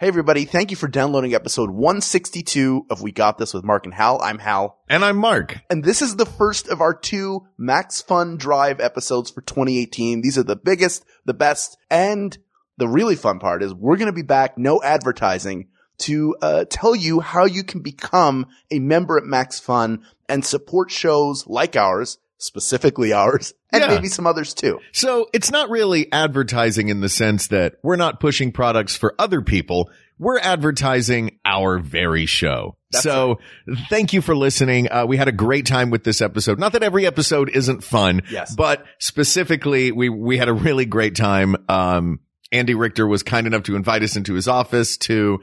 Hey, everybody. Thank you for downloading episode 162 of We Got This with Mark and Hal. I'm Hal. And I'm Mark. And this is the first of our two Max Fun Drive episodes for 2018. These are the biggest, the best, and the really fun part is we're going to be back, no advertising, to tell you how you can become a member at Max Fun and support shows like ours, specifically ours, and maybe some others too. So it's not really advertising in the sense that we're not pushing products for other people. We're advertising our very show. That's so right. Thank you for listening. We had a great time with this episode. Not that every episode isn't fun, but specifically we had a really great time. Andy Richter was kind enough to invite us into his office to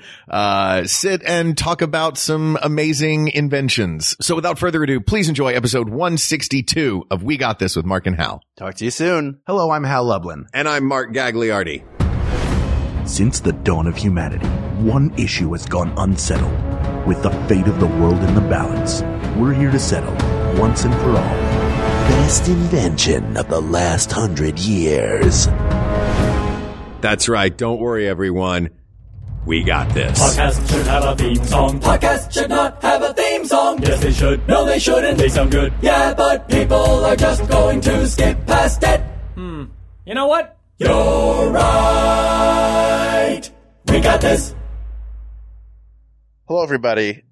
sit and talk about some amazing inventions. So without further ado, please enjoy episode 162 of We Got This with Mark and Hal. Talk to you soon. Hello, I'm Hal Lublin. And I'm Mark Gagliardi. Since the dawn of humanity, one issue has gone unsettled. With the fate of the world in the balance, we're here to settle once and for all. Best invention of the last 100 years. That's right. Don't worry, everyone. We got this. Podcasts should have a theme song. Podcasts should not have a theme song. Yes, they should. No, they shouldn't. They sound good. Yeah, but people are just going to skip past it. You know what? You're right. We got this. Hello, everybody.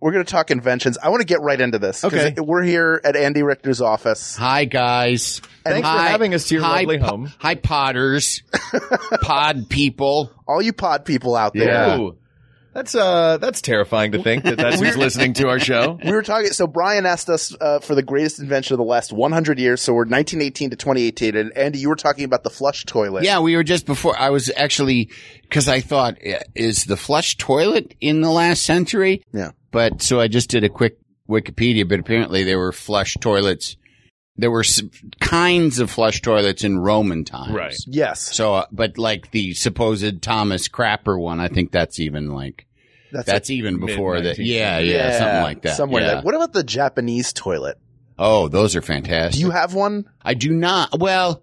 We're going to talk inventions. I want to get right into this. Okay. We're here at Andy Richter's office. Hi, guys. And thanks for having us to your lovely home. Hi, Potters. Pod people. All you pod people out there. Yeah. Ooh. That's terrifying to think that's who's listening to our show. We were talking, so Brian asked us for the greatest invention of the last 100 years, so we're 1918 to 2018, and Andy, you were talking about the flush toilet. Yeah, we were just before, I was actually, because I thought, is the flush toilet in the last century? Yeah. But, so I just did a quick Wikipedia, but apparently there were flush toilets. There were kinds of flush toilets in Roman times. Right. Yes. So, but like the supposed Thomas Crapper one, I think that's even like, that's like even before that. Yeah. Something like that. Somewhere. Yeah. Like, what about the Japanese toilet? Oh, those are fantastic. Do you have one? I do not. Well,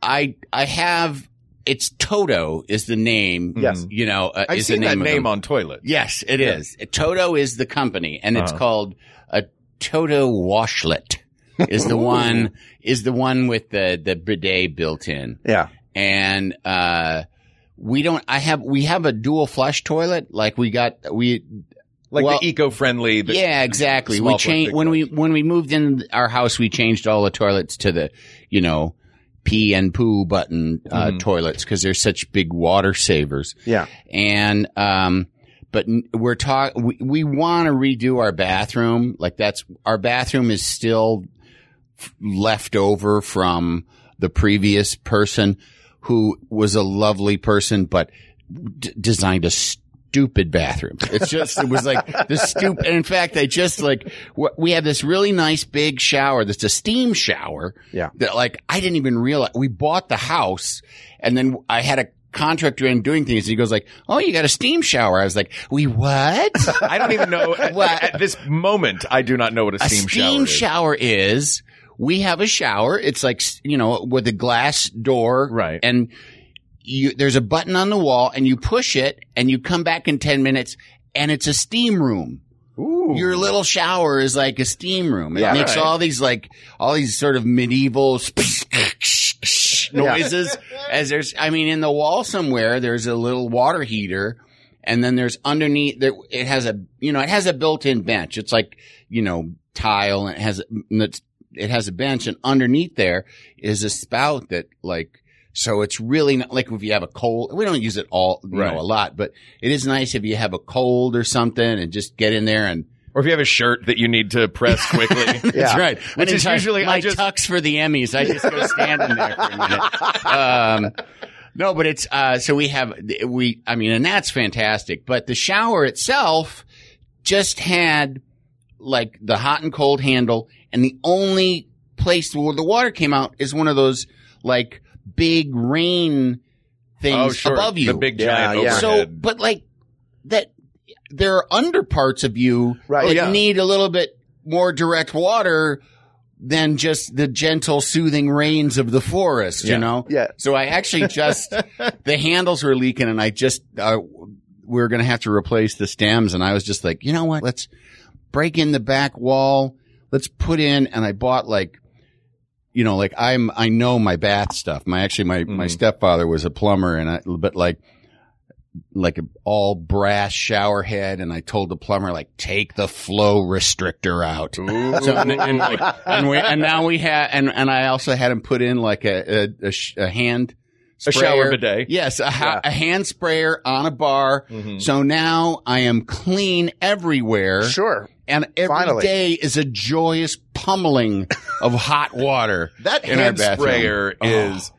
I have. It's Toto is the name. Yes. You know, I've seen that name on toilet. Yes, it is. Toto is the company, and it's called a Toto washlet. Is the one with the bidet built in. Yeah. And, we have a dual flush toilet. Like the eco-friendly. Yeah, exactly. We changed, when we moved in our house, we changed all the toilets to the, you know, pee and poo button, toilets because they're such big water savers. Yeah. And, but we want to redo our bathroom. Like our bathroom is still left over from the previous person who was a lovely person, but designed a stupid bathroom. It was like the stupid. And in fact, I just like, we had this really nice big shower. That's a steam shower. Yeah. That like, I didn't even realize we bought the house and then I had a contractor in doing things, and he goes like, "Oh, you got a steam shower." I was like, "We what?" I don't even know. At this moment, I do not know what a steam shower is. We have a shower. It's like, you know, with a glass door, right? And there's a button on the wall, and you push it, and you come back in 10 minutes, and it's a steam room. Ooh. Your little shower is like a steam room. It makes all these sort of medieval noises. As there's, I mean, in the wall somewhere, there's a little water heater, and then there's underneath there. It has a, you know, it has a built-in bench. It's like, you know, tile, and it has a bench, and underneath there is a spout that like. So it's really not like if you have a cold, we don't use it all, you know, a lot, but it is nice if you have a cold or something and just get in there and. Or if you have a shirt that you need to press quickly. That's right. Which is usually my tux for the Emmys. I just go stand in there for a minute. No, but it's, so and that's fantastic, but the shower itself just had like the hot and cold handle, and the only place where the water came out is one of those like, big rain things above you. The big giant overhead. So, but like that, there are underparts of you that need a little bit more direct water, than just the gentle, soothing rains of the forest, you know? Yeah. So I actually just – the handles were leaking and I just we were going to have to replace the stems. And I was just like, you know what? Let's break in the back wall. Let's put in – and I bought like – you know, like I know my bath stuff. My stepfather was a plumber and like an all brass shower head. And I told the plumber, like, take the flow restrictor out. So, and I also had him put in like a hand sprayer. A shower bidet. Yes. A hand sprayer on a bar. Mm-hmm. So now I am clean everywhere. Sure. And every day is a joyous pummeling of hot water. That hand sprayer is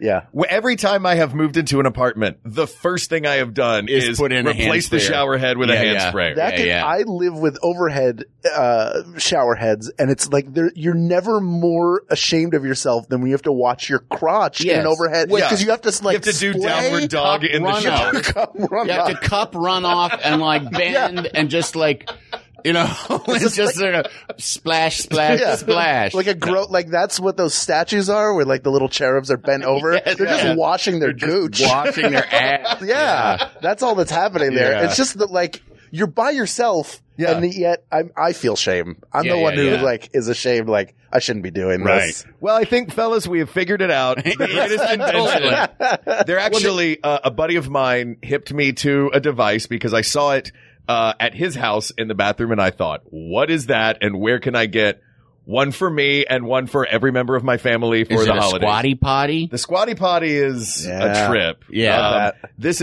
every time I have moved into an apartment, the first thing I have done is put in replace the shower head with a hand sprayer. I live with overhead shower heads, and it's like you're never more ashamed of yourself than when you have to watch your crotch in an overhead because you have to like you have to do downward dog in the shower. You have to cup run off and like bend and just like. You know, it's just like, sort of splash, splash, splash. Like a like that's what those statues are where like the little cherubs are bent over. They're just washing their gooch. Washing their ass. That's all that's happening there. Yeah. It's just that like you're by yourself and yet I feel shame. I'm the one who like is ashamed like I shouldn't be doing this. Well, I think, fellas, we have figured it out. It is intentional. They're actually a buddy of mine hipped me to a device because I saw it at his house in the bathroom, and I thought, what is that, and where can I get one for me and one for every member of my family for the holidays? Is it a squatty potty? The squatty potty is a trip. Yeah.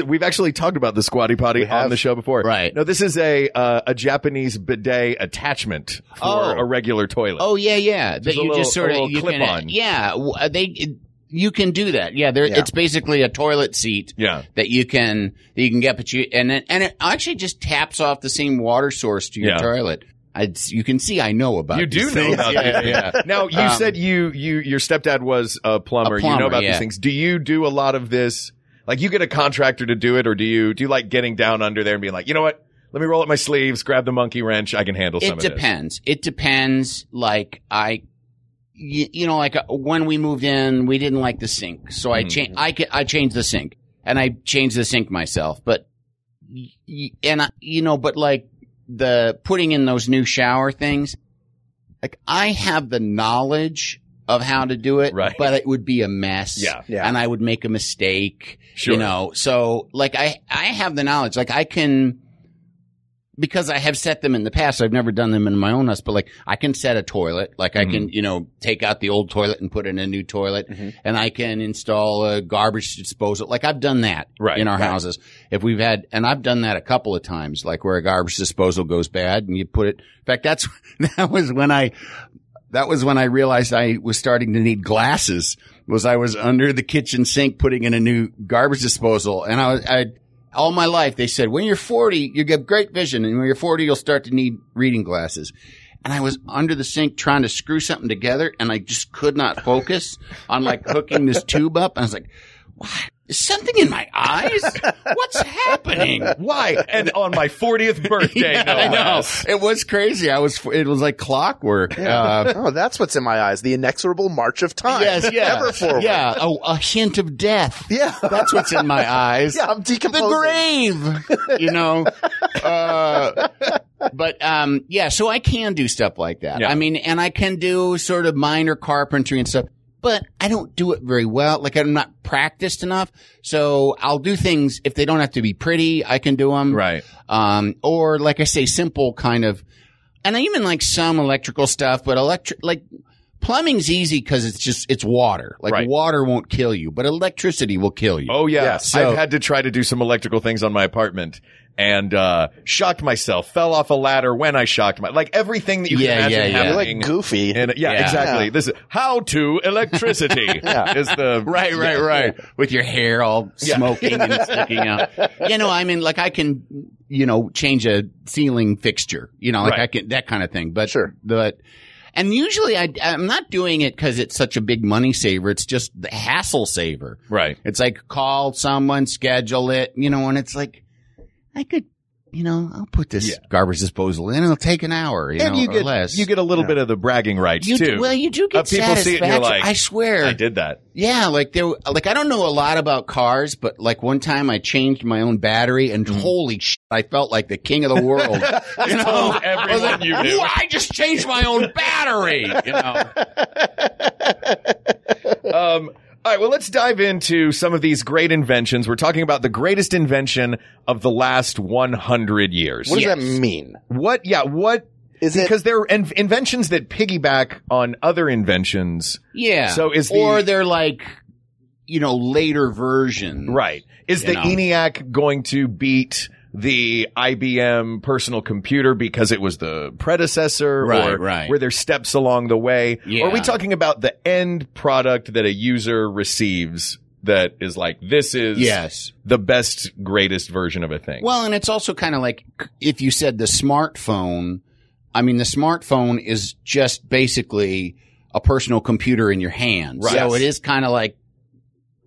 We've actually talked about the squatty potty on the show before. Right. No, this is a Japanese bidet attachment for a regular toilet. Oh, yeah, yeah. That you just sort of clip on. Yeah. You can do that. Yeah, it's basically a toilet seat that you can get, but it actually just taps off the same water source to your toilet. You can see I know about you. You do know about that. Yeah. Now you said your stepdad was a plumber. You know about these things. Do you do a lot of this? Like you get a contractor to do it, or do you like getting down under there and being like, you know what? Let me roll up my sleeves, grab the monkey wrench. I can handle some of this. It depends. It depends. Like you know, like when we moved in, we didn't like the sink. So I changed the sink and I changed the sink myself. But, but like the putting in those new shower things, like I have the knowledge of how to do it, right. But it would be a mess. Yeah. Yeah. And I would make a mistake, sure. You know. So like I have the knowledge, like I can. Because I have set them in the past, I've never done them in my own house, but like I can set a toilet, like I can, you know, take out the old toilet and put in a new toilet and I can install a garbage disposal. Like I've done that in our houses. If we've had, and I've done that a couple of times, like where a garbage disposal goes bad and you put it, in fact, that was when I realized I was starting to need glasses was I was under the kitchen sink putting in a new garbage disposal and all my life, they said, when you're 40, you get great vision. And when you're 40, you'll start to need reading glasses. And I was under the sink trying to screw something together. And I just could not focus on like hooking this tube up. And I was like, what? Is something in my eyes? What's happening? Why? And on my 40th birthday, no less. It was crazy. It was like clockwork. Yeah. That's what's in my eyes. The inexorable march of time. Yes, yeah. Ever forward. Yeah. Oh, a hint of death. Yeah. That's what's in my eyes. Yeah, I'm decomposing. The grave. You know? So I can do stuff like that. Yeah. I mean, and I can do sort of minor carpentry and stuff. But I don't do it very well. Like I'm not practiced enough. So I'll do things if they don't have to be pretty, I can do them. Right. Or like I say, simple kind of, and I even like some electrical stuff, but like plumbing's easy because it's water. Like water won't kill you, but electricity will kill you. Oh yeah. So, I've had to try to do some electrical things on my apartment and, shocked myself, fell off a ladder when I shocked like everything that you can imagine happening. Like Goofy. Exactly. Yeah. This is how to electricity is the. Right. With your hair all smoking and sticking out. You know, I mean, like I can, you know, change a ceiling fixture, you know, like I can, that kind of thing. But sure. And usually I'm not doing it because it's such a big money saver. It's just the hassle saver. Right. It's like call someone, schedule it, you know, and it's like, I could you know, I'll put this garbage disposal in. It'll take an hour, you know, or less. You get a little bit of the bragging rights too. Well, you do get people see it and you're like, I swear, I did that. Yeah, like I don't know a lot about cars, but like one time I changed my own battery, and holy shit, I felt like the king of the world. You know, everyone you knew. I just changed my own battery. You know. All right, well, let's dive into some of these great inventions. We're talking about the greatest invention of the last 100 years. What does that mean? What? Yeah, what? Is because it, they're inventions that piggyback on other inventions. Yeah. So is the, or they're like, you know, later versions. Right. Is the ENIAC going to beat the IBM personal computer because it was the predecessor, right? Were there steps along the way? Yeah. Or are we talking about the end product that a user receives that is like, this is the best, greatest version of a thing? Well, and it's also kind of like if you said the smartphone. I mean, the smartphone is just basically a personal computer in your hand. Right. So it is kind of like,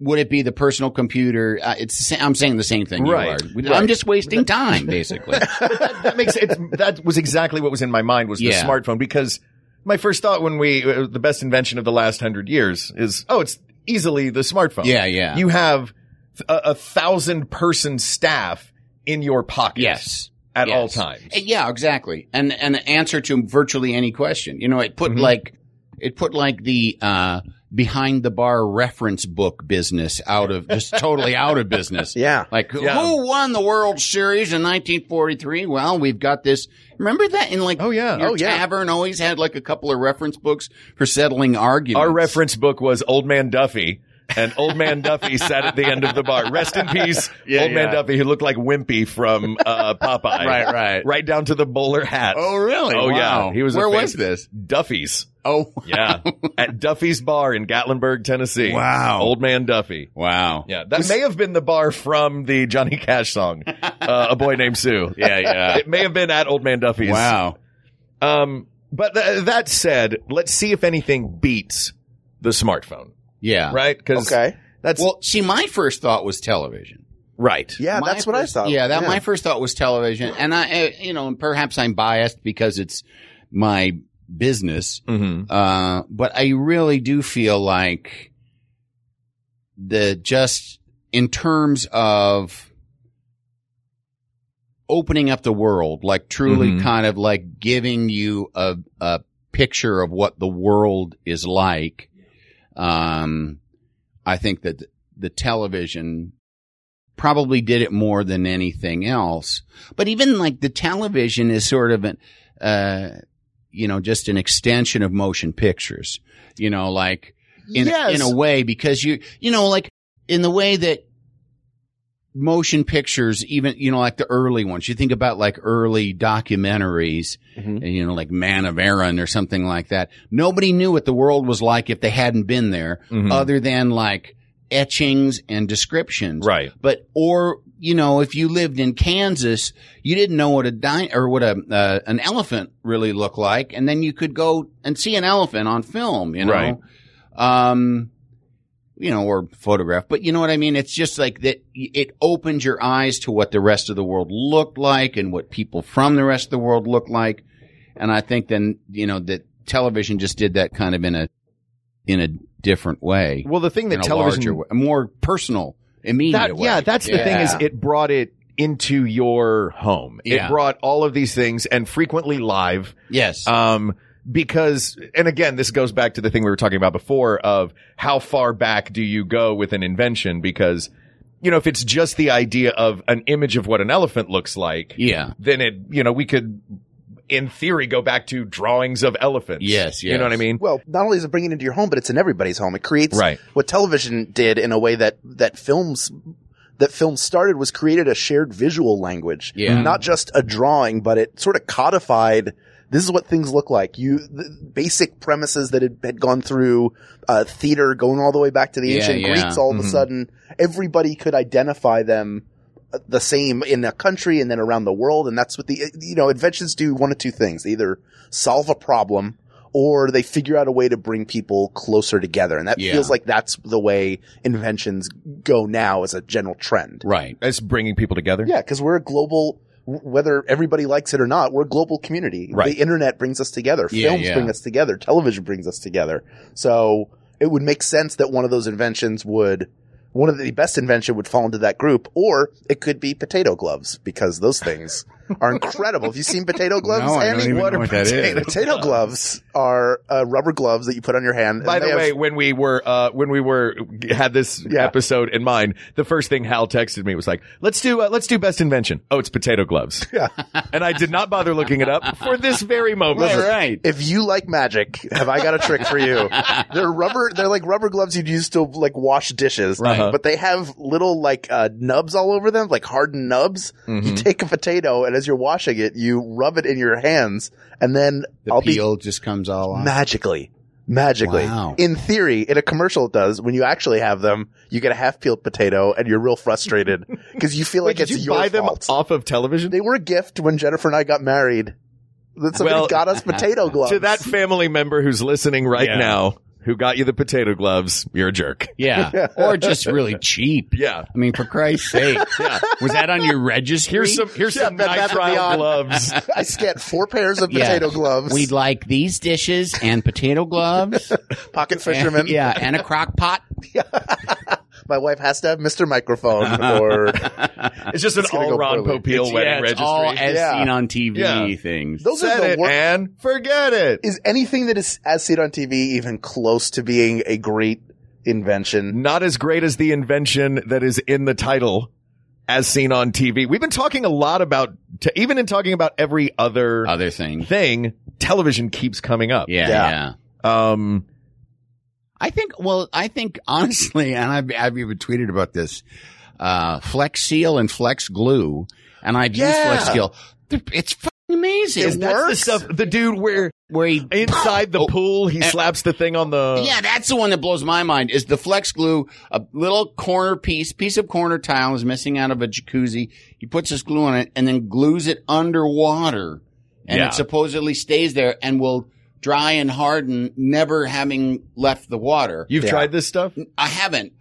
would it be the personal computer? I'm saying the same thing. Right. You are. I'm just wasting time, basically. That makes it. That was exactly what was in my mind, was the smartphone, because my first thought when the best invention of the last 100 years is, oh, it's easily the smartphone. Yeah, yeah. You have a 1,000-person staff in your pocket. Yes. At all times. Yeah, exactly. And the answer to virtually any question. You know, it put like the, behind the bar reference book business out of business. Yeah. Like who won the World Series in 1943? Well, we've got this. Remember that in like, tavern always had like a couple of reference books for settling arguments. Our reference book was Old Man Duffy. And Old Man Duffy sat at the end of the bar. Rest in peace, Old Man Duffy, who looked like Wimpy from Popeye. Right. Right down to the bowler hat. Oh, really? Oh, wow. Yeah. He was. Where was this? Duffy's. Oh, wow. Yeah. At Duffy's Bar in Gatlinburg, Tennessee. Wow. Old Man Duffy. Wow. Yeah. That may have been the bar from the Johnny Cash song, A Boy Named Sue. Yeah, yeah. It may have been at Old Man Duffy's. Wow. But that said, let's see if anything beats the smartphone. Yeah. Right? See, my first thought was television. Right. Yeah, that's what I thought. Yeah, my first thought was television. And perhaps I'm biased because it's my business. Mm-hmm. But I really do feel like in terms of opening up the world, like truly kind of like giving you a picture of what the world is like. I think that the television probably did it more than anything else. But even like the television is sort of just an extension of motion pictures, you know, like in a way, because like in the way that motion pictures, even, you know, like the early ones, you think about like early documentaries, you know, like Man of Erin or something like that. Nobody knew what the world was like if they hadn't been there other than like etchings and descriptions. Right. But, or, you know, if you lived in Kansas, you didn't know what an elephant really looked like. And then you could go and see an elephant on film, you know, you know, or photograph, but you know what I mean? It's just like that it opens your eyes to what the rest of the world looked like and what people from the rest of the world looked like. And I think then, you know, that television just did that kind of in a different way. Well, the thing that television, a more personal, immediate way. Yeah, that's the thing, is it brought it into your home. It brought all of these things, and frequently live. Yes. Because, and again, this goes back to the thing we were talking about before of how far back do you go with an invention? Because, you know, if it's just the idea of an image of what an elephant looks like, then it, you know, we could, in theory, go back to drawings of elephants. Yes. You know what I mean? Well, not only is it bringing it into your home, but it's in everybody's home. It creates what television did in a way that films – that film started, was created a shared visual language. Yeah. Not just a drawing, but it sort of codified – this is what things look like. Basic premises that had gone through theater, going all the way back to the ancient Greeks. All of a sudden, everybody could identify them the same in a country and then around the world. And that's what inventions do one of two things. They either solve a problem or they figure out a way to bring people closer together. And that feels like that's the way inventions go now as a general trend. Right. It's bringing people together. Yeah, because we're a global – whether everybody likes it or not, we're a global community. Right. The internet brings us together. Films bring us together. Television brings us together. So it would make sense that one of those inventions would – one of the best invention would fall into that group. Or it could be potato gloves, because those things are incredible. Have you seen potato gloves? No, I don't even know what that is. Potato gloves are rubber gloves that you put on your hand. By the way, when we had this episode in mind, the first thing Hal texted me was like, "Let's do best invention." Oh, it's potato gloves. Yeah, and I did not bother looking it up for this very moment. Listen, right. If you like magic, have I got a trick for you? They're rubber. They're like rubber gloves you'd use to like wash dishes, uh-huh. But they have little like nubs all over them, like hardened nubs. Mm-hmm. You take a potato and as you're washing it, you rub it in your hands, and then the peel just comes all off. Magically. Wow. In theory, in a commercial it does. When you actually have them, you get a half-peeled potato, and you're real frustrated because you feel like it's your fault. Did you buy them off of television? They were a gift when Jennifer and I got married. That somebody got us potato gloves. To that family member who's listening right now who got you the potato gloves, you're a jerk. Yeah. Or just really cheap. Yeah. I mean, for Christ's sake. Yeah. Was that on your registry? Here's some nitrile gloves. I scanned 4 pairs of potato gloves. We'd like these dishes and potato gloves. Pocket fisherman. And, and a crock pot. Yeah. My wife has to have Mr. Microphone or... It's just it's an all Ron Popeil wedding registry. It's all as seen on TV things. Those are the worst. And forget it. Is anything that is as seen on TV even close to being a great invention? Not as great as the invention that is in the title, as seen on TV. We've been talking a lot about, even in talking about every other thing, television keeps coming up. Yeah. I think honestly, and I've even tweeted about this, Flex Seal and Flex Glue, and I've used Flex Seal. It's fucking amazing. It works. The stuff, the dude where he inside the pool, he slaps the thing on the... Yeah, that's the one that blows my mind, is the Flex Glue, a little piece of corner tile is missing out of a jacuzzi. He puts this glue on it and then glues it underwater, and it supposedly stays there and will... dry and harden, never having left the water. You've tried this stuff? I haven't.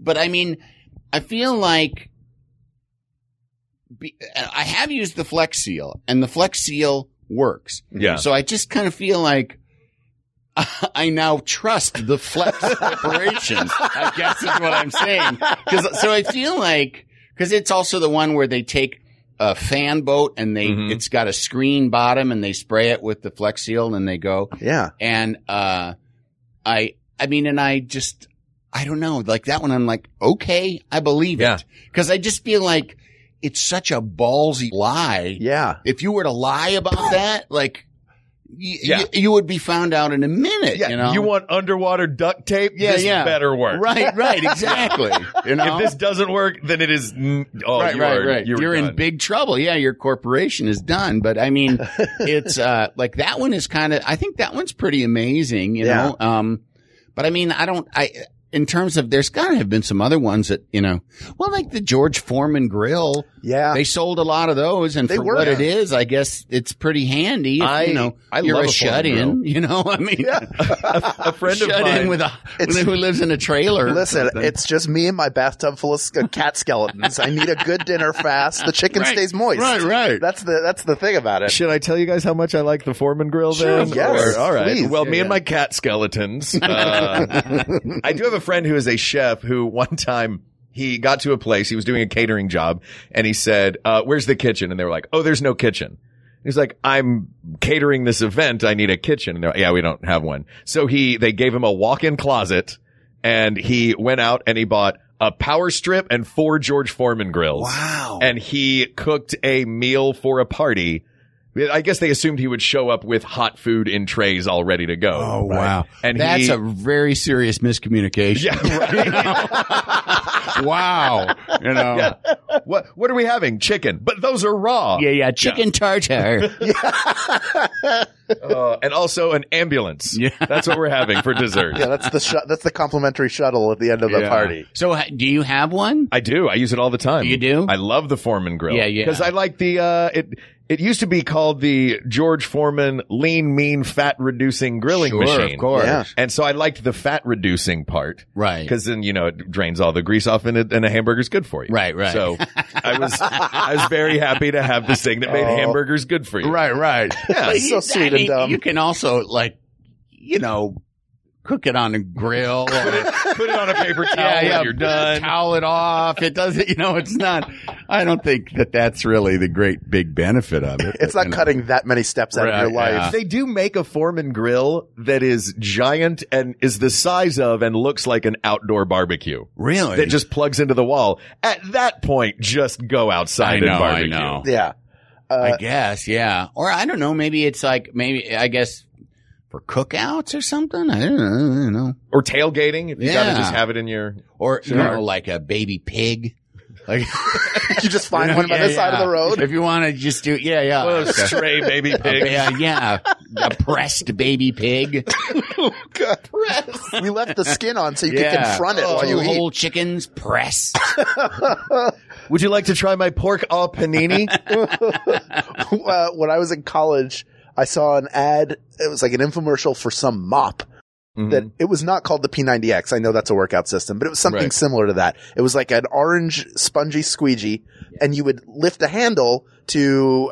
But I mean, I feel like I have used the Flex Seal, and the Flex Seal works. Yeah. So I just kind of feel like I now trust the Flex Corporation, I guess is what I'm saying. So I feel like, because it's also the one where they take a fan boat and it's got a screen bottom and they spray it with the Flex Seal and they go. Yeah. And, I don't know, like that one, I'm like, okay, I believe it. Cause I just feel like it's such a ballsy lie. Yeah. If you were to lie about that, like, you would be found out in a minute. Yeah. You know? You want underwater duct tape? Yeah, this better work. Right, exactly. You know? If this doesn't work, then it is you're in big trouble. Yeah, your corporation is done. But I mean, it's like that one is kind of, I think that one's pretty amazing, you know. But I mean, in terms of, there's got to have been some other ones that, you know, well, like the George Foreman grill. Yeah. They sold a lot of those. And it is, I guess it's pretty handy. You're love a shut-in, grill. You know, I mean, a friend of mine. Shut-in who lives in a trailer. Listen, it's just me and my bathtub full of cat skeletons. I need a good dinner fast. The chicken stays moist. Right. That's the thing about it. Should I tell you guys how much I like the Foreman grill then? Sure, yes. All right. Please. Well, me and my cat skeletons. I do have a friend who is a chef who one time he got to a place, he was doing a catering job, and he said, where's the kitchen? And they were like, oh, there's no kitchen. He's like, I'm catering this event, I need a kitchen. And they're like, yeah, we don't have one. So they gave him a walk-in closet, and he went out and he bought a power strip and 4 George Foreman grills. Wow. And he cooked a meal for a party. I guess they assumed he would show up with hot food in trays all ready to go. Oh, right? Wow. And that's a very serious miscommunication. Yeah, right? Wow. You know. Yeah. What are we having? Chicken. But those are raw. Yeah, chicken tartare. And also an ambulance. Yeah. That's what we're having for dessert. Yeah, that's the complimentary shuttle at the end of the party. So do you have one? I do. I use it all the time. You do? I love the Foreman grill. Yeah, yeah. Because I like the it used to be called the George Foreman lean, mean, fat reducing grilling machine. Sure, of course. Yeah. And so I liked the fat reducing part. Right. Because then, you know, it drains all the grease off and a hamburger's good for you. Right, right. So I was very happy to have this thing that made hamburgers good for you. Right, right. Yeah. It's so sweet and dumb. You can also, like, you know, cook it on a grill. Put it on a paper towel when you're done. Towel it off. It doesn't, you know, it's not, I don't think that that's really the great big benefit of it. It's but, not cutting that many steps out of your life. Yeah. They do make a Foreman grill that is giant and is the size of and looks like an outdoor barbecue. Really? That just plugs into the wall. At that point, just go outside and barbecue. I know. Yeah. I guess, yeah. Or I don't know, maybe it's like, I guess, or cookouts or something? I don't know. Or tailgating. If you gotta just have it in your... Or, you know, like a baby pig. Like you just find one by the side of the road. If you want to just do... Yeah, yeah. Well, like stray baby pig. Yeah. A pressed baby pig. Oh, God. Press. We left the skin on so you can confront it while you eat. Whole chickens pressed. Would you like to try my pork au panini? When I was in college... I saw an ad. It was like an infomercial for some mop that it was not called the P90X. I know that's a workout system, but it was something similar to that. It was like an orange spongy squeegee and you would lift a handle to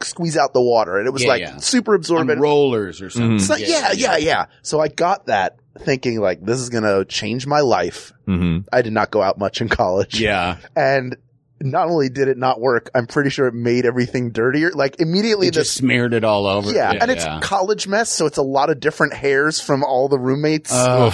squeeze out the water. And it was super absorbent. On rollers or something. So, yeah. So I got that thinking like, this is going to change my life. Mm-hmm. I did not go out much in college. Yeah. And not only did it not work, I'm pretty sure it made everything dirtier. Like immediately it just smeared it all over. Yeah. And it's college mess. So it's a lot of different hairs from all the roommates on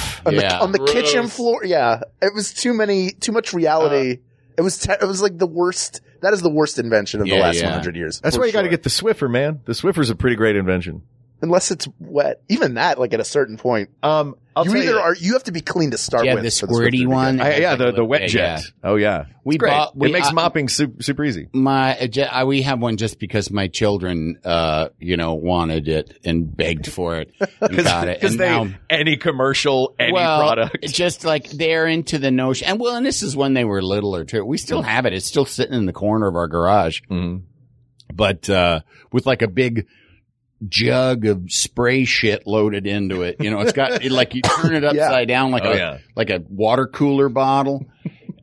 the kitchen floor. Yeah. It was too much reality. It was like the worst. That is the worst invention of the last 100 years. That's why you got to get the Swiffer, man. The Swiffer's a pretty great invention. Unless it's wet. Even that, like at a certain point. You have to be clean to start with. The squirty one. The wet jet. Yeah. Oh, yeah. It makes mopping super easy. We have one just because my children, wanted it and begged for it and got it. Because any commercial, product. Just like they're into the notion. And well, and this is when they were littler too. We still have it. It's still sitting in the corner of our garage. Mm-hmm. But, with like a big jug of spray shit loaded into it. You know, it's got like you turn it upside down like a water cooler bottle.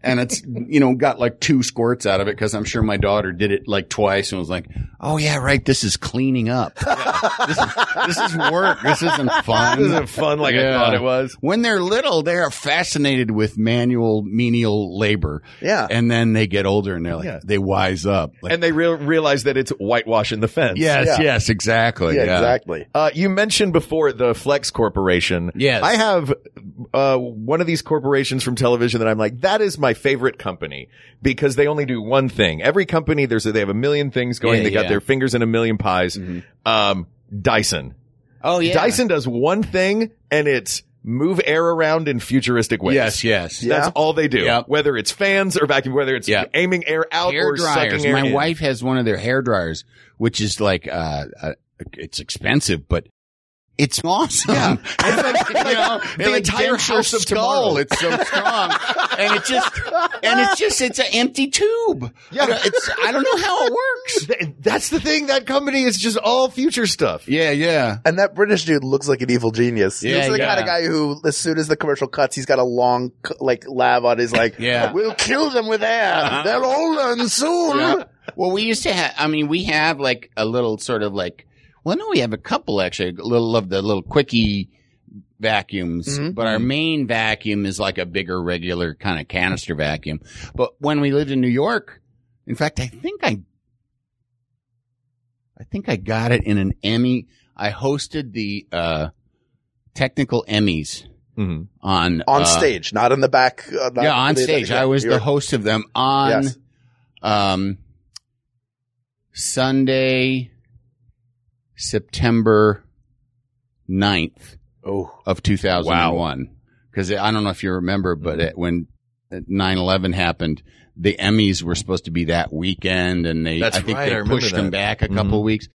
And it's, you know, got like 2 squirts out of it because I'm sure my daughter did it like twice and was like, oh, yeah, right. This is cleaning up. This is work. This isn't fun. This isn't fun like I thought it was. When they're little, they're fascinated with manual, menial labor. Yeah. And then they get older and they're like, they wise up. Like, and they realize that it's whitewashing the fence. Yes, exactly. Yeah, exactly. You mentioned before the Flex Corporation. Yes. I have one of these corporations from television that I'm like, that is my favorite company because they only do one thing. Every company, they have a million things going. They got their fingers in a million pies. Mm-hmm. Dyson. Oh, yeah. Dyson does one thing and it's move air around in futuristic ways. Yes. That's all they do. Yep. Whether it's fans or vacuum, whether it's aiming air out or sucking air in. My wife has one of their hair dryers, which is like, it's expensive, but it's awesome. Yeah. It's like, you know, the entire house of skull. It's so strong. And it's just, it's an empty tube. Yeah. I don't know how it works. That's the thing. That company is just all future stuff. Yeah. Yeah. And that British dude looks like an evil genius. Yeah, he's the kind of guy who, as soon as the commercial cuts, he's got a long, like, lav on. He's like, we'll kill them with air. They'll all learn soon. Yeah. Well, we used to have, we have like a little sort of like, well, no, we have a couple, actually, a little quickie vacuums, but our main vacuum is like a bigger, regular kind of canister vacuum. But when we lived in New York, in fact, I think I got it in an Emmy. I hosted the technical Emmys on stage, not in the back. On stage. I was the host of them on Sunday, September 9th of 2001. Because I don't know if you remember, but when 9/11 happened, the Emmys were supposed to be that weekend, and I think they pushed them back a couple weeks.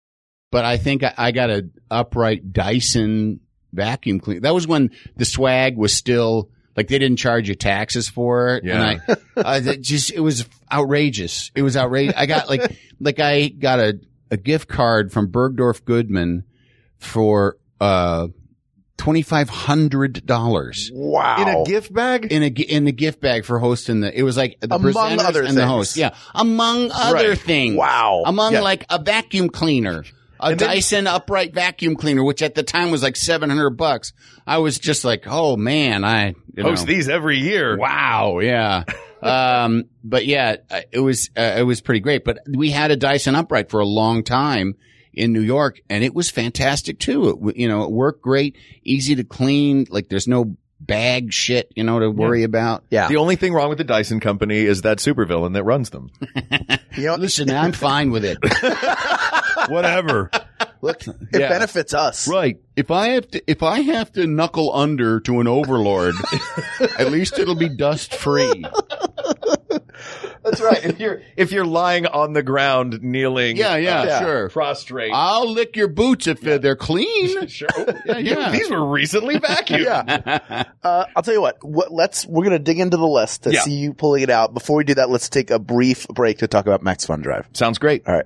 But I think I got an upright Dyson vacuum cleaner. That was when the swag was still like they didn't charge you taxes for it. Yeah. And it was outrageous. It was outrageous. I got I got a gift card from Bergdorf Goodman for $2,500. Wow. In a gift bag? In a gift bag for hosting the, it was like the among other and things. The host. Yeah. Among other things. Wow. Among like a vacuum cleaner. A Dyson upright vacuum cleaner, which at the time was like $700. I was just like, oh man, I host these every year. Wow. Yeah. But yeah, it was pretty great, but we had a Dyson upright for a long time in New York, and it was fantastic too. It, it worked great, easy to clean. Like there's no bag shit, to worry about. Yeah. The only thing wrong with the Dyson company is that supervillain that runs them. Listen, I'm fine with it. Whatever. Look, it benefits us. Right. If I have to knuckle under to an overlord, at least it'll be dust free. That's right. If you're lying on the ground, kneeling, sure, prostrate, I'll lick your boots if they're clean. Sure. These were recently vacuumed. I'll tell you what. We're gonna dig into the list to see you pulling it out. Before we do that, let's take a brief break to talk about Max Fun Drive. Sounds great. All right.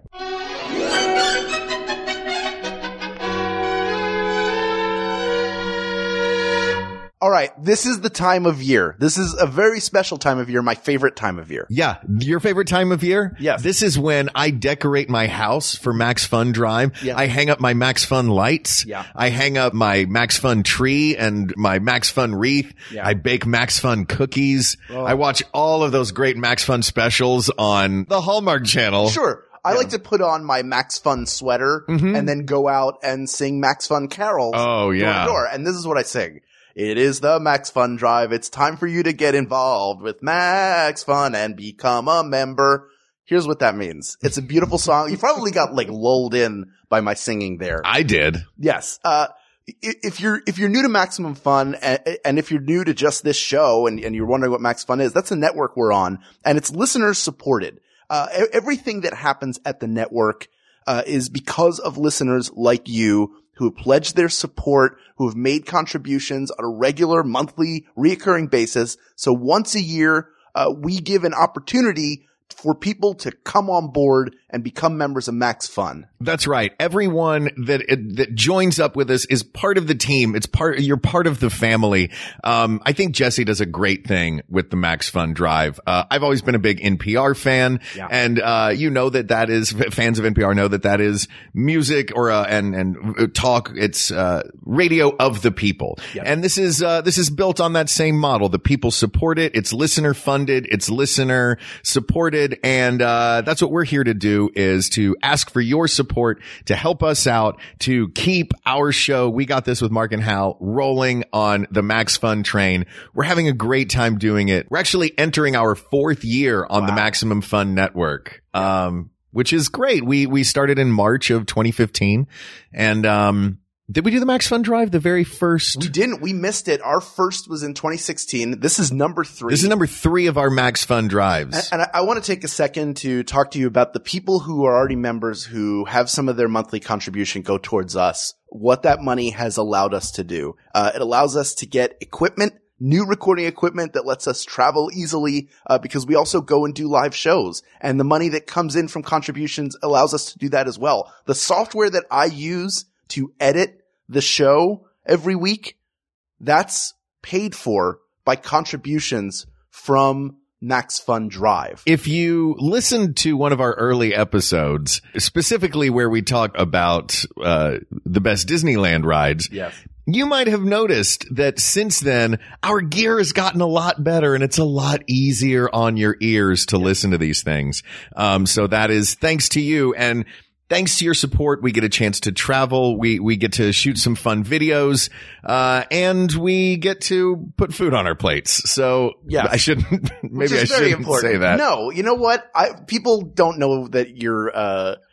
All right, this is the time of year. This is a very special time of year, my favorite time of year. Yeah, your favorite time of year? Yeah. This is when I decorate my house for Max Fun Drive. Yeah. I hang up my Max Fun lights. Yeah. I hang up my Max Fun tree and my Max Fun wreath. Yeah. I bake Max Fun cookies. Oh. I watch all of those great Max Fun specials on the Hallmark Channel. Sure. I like to put on my Max Fun sweater and then go out and sing Max Fun carols door to door. And this is what I sing. It is the Max Fun Drive. It's time for you to get involved with Max Fun and become a member. Here's what that means. It's a beautiful song. You probably got like lulled in by my singing there. I did. Yes. If you're new to Maximum Fun and if you're new to just this show and you're wondering what Max Fun is, that's a network we're on, and it's listeners supported. Everything that happens at the network is because of listeners like you who have pledged their support, who have made contributions on a regular, monthly, reoccurring basis. So once a year, we give an opportunity for people to come on board and become members of Max Fun. That's right. Everyone that joins up with us is part of the team. You're part of the family. I think Jesse does a great thing with the Max Fun Drive. I've always been a big NPR fan, and fans of NPR know that is music and talk. It's radio of the people, and this is built on that same model. The people support it. It's listener funded. It's listener supported. And that's what we're here to do, is to ask for your support to help us out, to keep our show, We Got This with Mark and Hal, rolling on the Max Fun train. We're having a great time doing it. We're actually entering our 4th year on the Maximum Fun Network, which is great. We started in March of 2015, and did we do the Max Fun Drive the very first? We didn't. We missed it. Our first was in 2016. This is number 3. This is number 3 of our Max Fun Drives. And I want to take a second to talk to you about the people who are already members, who have some of their monthly contribution go towards us, what that money has allowed us to do. It allows us to get equipment, new recording equipment that lets us travel easily, because we also go and do live shows, and the money that comes in from contributions allows us to do that as well. The software that I use to edit the show every week, that's paid for by contributions from Max Fun Drive. If you listen to one of our early episodes, specifically where we talk about the best Disneyland rides, you might have noticed that since then, our gear has gotten a lot better, and it's a lot easier on your ears to listen to these things. So that is thanks to you. And thanks to your support, we get a chance to travel. We get to shoot some fun videos, and we get to put food on our plates. So I shouldn't say that. No, you know what? People don't know that you're,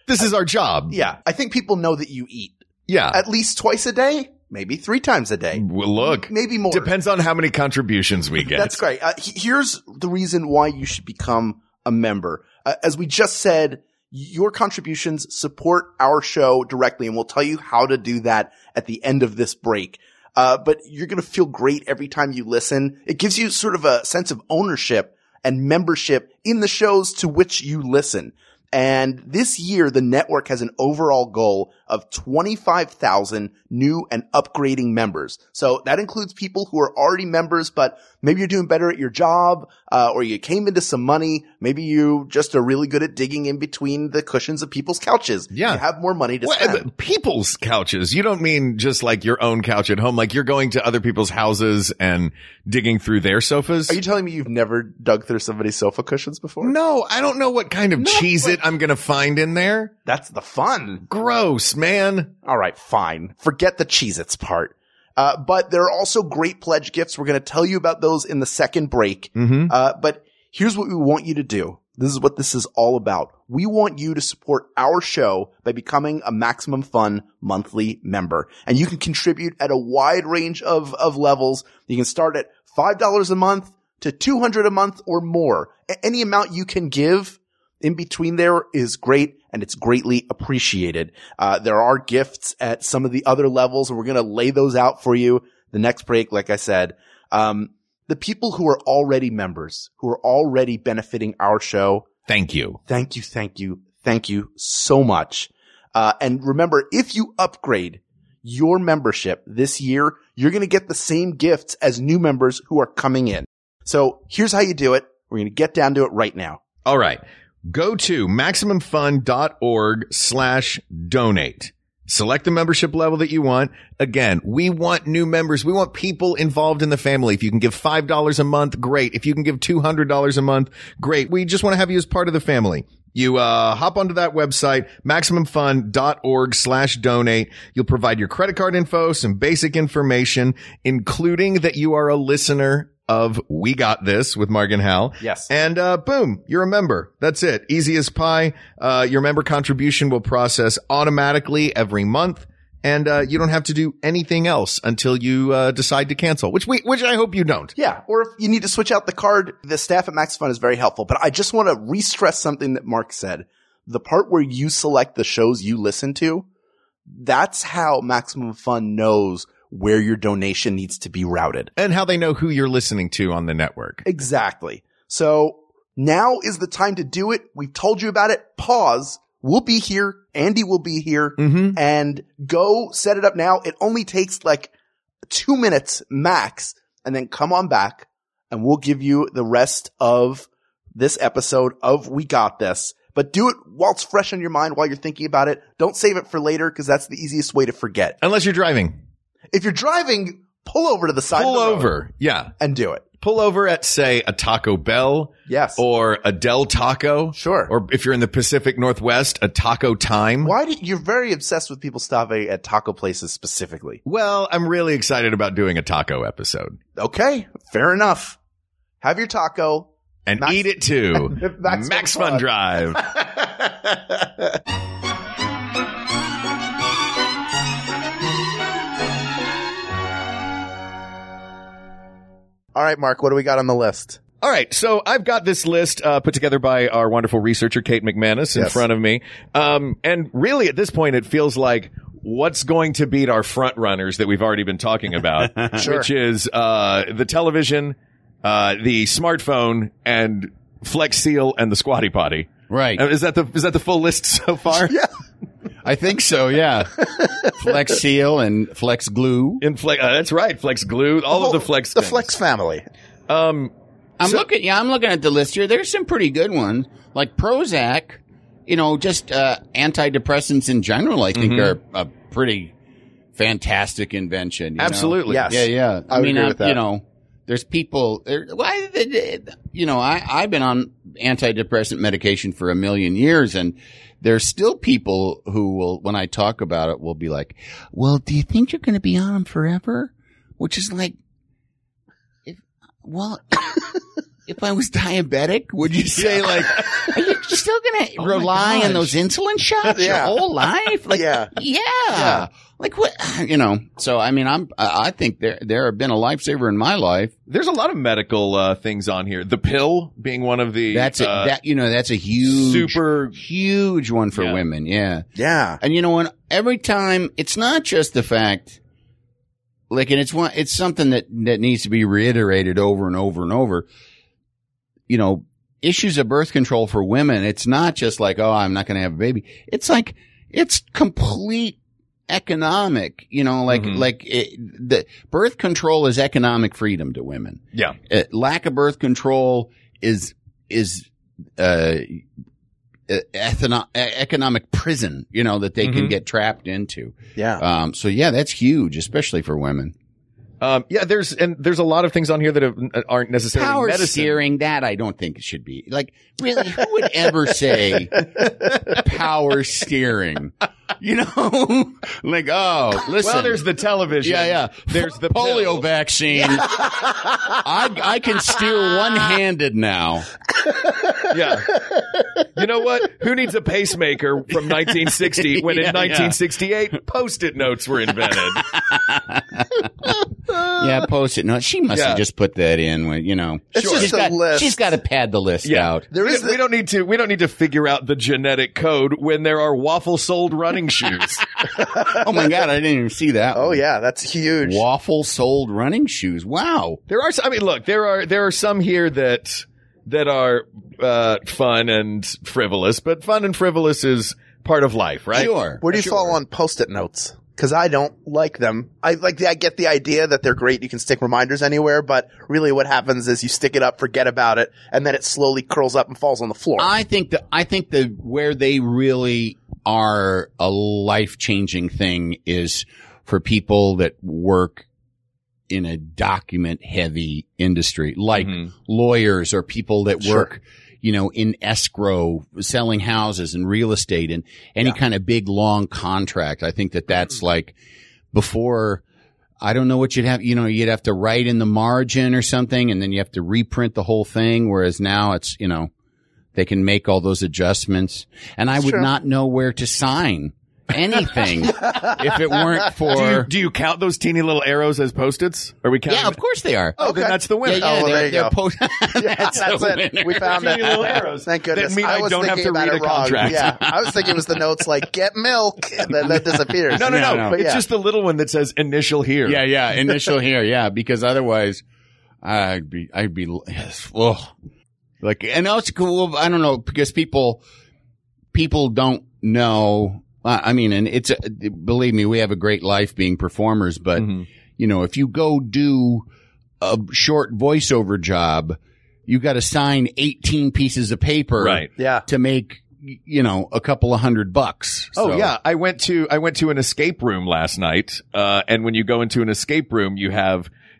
this is our job. Yeah. I think people know that you eat. Yeah. At least twice a day. Maybe 3 times a day. Well, look. Maybe more. Depends on how many contributions we get. That's great. Here's the reason why you should become a member. As we just said, Your contributions support our show directly, and we'll tell you how to do that at the end of this break. But you're going to feel great every time you listen. It gives you sort of a sense of ownership and membership in the shows to which you listen. And this year, the network has an overall goal of 25,000 new and upgrading members. So that includes people who are already members, but maybe you're doing better at your job, or you came into some money. Maybe you just are really good at digging in between the cushions of people's couches. Yeah. You have more money to spend. People's couches. You don't mean just like your own couch at home. Like you're going to other people's houses and digging through their sofas. Are you telling me you've never dug through somebody's sofa cushions before? No, I don't know what kind of cheese it I'm going to find in there. That's the fun. Gross, man. All right, fine. Forget the Cheez-Its part. But there are also great pledge gifts. We're going to tell you about those in the second break. But here's what we want you to do. This is what this is all about. We want you to support our show by becoming a Maximum Fun monthly member. And you can contribute at a wide range of levels. You can start at $5 a month to $200 a month or more. Any amount you can give in between there is great, and it's greatly appreciated. There are gifts at some of the other levels, and we're going to lay those out for you the next break, like I said. The people who are already members, who are already benefiting our show, thank you. Thank you, thank you, thank you so much. And remember, if you upgrade your membership this year, you're going to get the same gifts as new members who are coming in. So here's how you do it. We're going to get down to it right now. All right. Go to MaximumFun.org/donate. Select the membership level that you want. Again, we want new members. We want people involved in the family. If you can give $5 a month, great. If you can give $200 a month, great. We just want to have you as part of the family. You hop onto that website, MaximumFun.org/donate. You'll provide your credit card info, some basic information, including that you are a listener of We Got This with Marg and Hal. Yes. And boom, you're a member. That's it. Easy as pie. Your member contribution will process automatically every month. And you don't have to do anything else until you decide to cancel, which I hope you don't. Yeah. Or if you need to switch out the card, the staff at MaxFun is very helpful. But I just want to re-stress something that Mark said. The part where you select the shows you listen to, that's how Maximum Fun knows where your donation needs to be routed. And how they know who you're listening to on the network. Exactly. So now is the time to do it. We've told you about it. Pause. We'll be here. Andy will be here. And go set it up now. It only takes like 2 minutes max. And then come on back and we'll give you the rest of this episode of We Got This. But do it while it's fresh in your mind, while you're thinking about it. Don't save it for later because that's the easiest way to forget. Unless you're driving. If you're driving, pull over to the side of the road. Pull over, yeah. And do it. Pull over at, say, a Taco Bell. Yes. Or a Del Taco. Sure. Or if you're in the Pacific Northwest, a Taco Time. You're very obsessed with people stopping at taco places specifically. Well, I'm really excited about doing a taco episode. Okay. Fair enough. Have your taco. And eat it too. Max Fun Drive. All right, Mark, what do we got on the list? All right, so I've got this list put together by our wonderful researcher, Kate McManus, in front of me. And really, at this point, it feels like what's going to beat our front runners that we've already been talking about, which is the television, the smartphone, and Flex Seal and the Squatty Potty. Right. Is that the full list so far? Yeah. I think so, yeah. Flex Seal and Flex Glue. That's right, Flex Glue. All of the Flex things. The Flex family. I'm looking at the list here. There's some pretty good ones, like Prozac. You know, just antidepressants in general, I think, are a pretty fantastic invention. You Absolutely. Know? Yes. Yeah, yeah. I mean, agree with that. You know, there's people. I've been on antidepressant medication for a million years, and there's still people who will, when I talk about it, will be like, well, do you think you're going to be on them forever? Which is like, if I was diabetic, would you say like, are you still going to rely on those insulin shots your whole life? Like, yeah. Like what, you know, so I mean, I think there have been a lifesaver in my life. There's a lot of medical, things on here. The pill being one of the, that's a huge one for women. Yeah. Yeah. And you know what? Every time it's not just the fact, like, and it's something that needs to be reiterated over and over and over. You know, issues of birth control for women. It's not just like, oh, I'm not going to have a baby. It's like, it's complete economic, you know, the birth control is economic freedom to women. Yeah. Lack of birth control is economic prison, you know, that they can get trapped into. Yeah. So yeah, that's huge, especially for women. There's a lot of things on here that aren't necessarily power medicine. Steering, that I don't think it should be. Like, really, who would ever say power steering? You know, like, oh, listen. Well, there's the television. Yeah. There's the polio vaccine. I can steer one-handed now. Yeah. You know what? Who needs a pacemaker from 1960 when in 1968 Post-it notes were invented? Yeah, Post-it notes. She must have just put that in when, you know. It's just a list. She's got to pad the list out. We don't need to figure out the genetic code when there are waffle-soled running shoes. Oh my God, I didn't even see that. Oh yeah, that's huge. Waffle-soled running shoes. Wow. There are there are some here that are fun and frivolous, but fun and frivolous is part of life, right? Sure. Where do you fall on Post-it notes? Because I don't like them. I get the idea that they're great. You can stick reminders anywhere, but really, what happens is you stick it up, forget about it, and then it slowly curls up and falls on the floor. I think where they really are a life-changing thing is for people that work in a document-heavy industry, like lawyers or people that work, you know, in escrow, selling houses and real estate and any kind of big, long contract. I think that's like before, I don't know what you'd have, you know, you'd have to write in the margin or something and then you have to reprint the whole thing. Whereas now it's, you know, they can make all those adjustments and I would not know where to sign anything if it weren't for. Do you count those teeny little arrows as Post-its? Are we counting? Yeah, of course they are. Oh, okay. Then that's the winner. Yeah, there you go. That's it. Winner. We found that. Teeny little arrows. Thank goodness. That mean I don't have to read a contract. Yeah, I was thinking it was the notes like "get milk" and then that disappears. No. It's just the little one that says "initial here." Yeah, initial here. Yeah, because otherwise, I'd be. Oh, like, and also cool. I don't know because people don't know. I mean, and it's believe me, we have a great life being performers, but you know, if you go do a short voiceover job, you got to sign 18 pieces of paper, right? Yeah. To make, you know, a couple of $100 bucks. So. Oh yeah, I went to an escape room last night, and when you go into an escape room,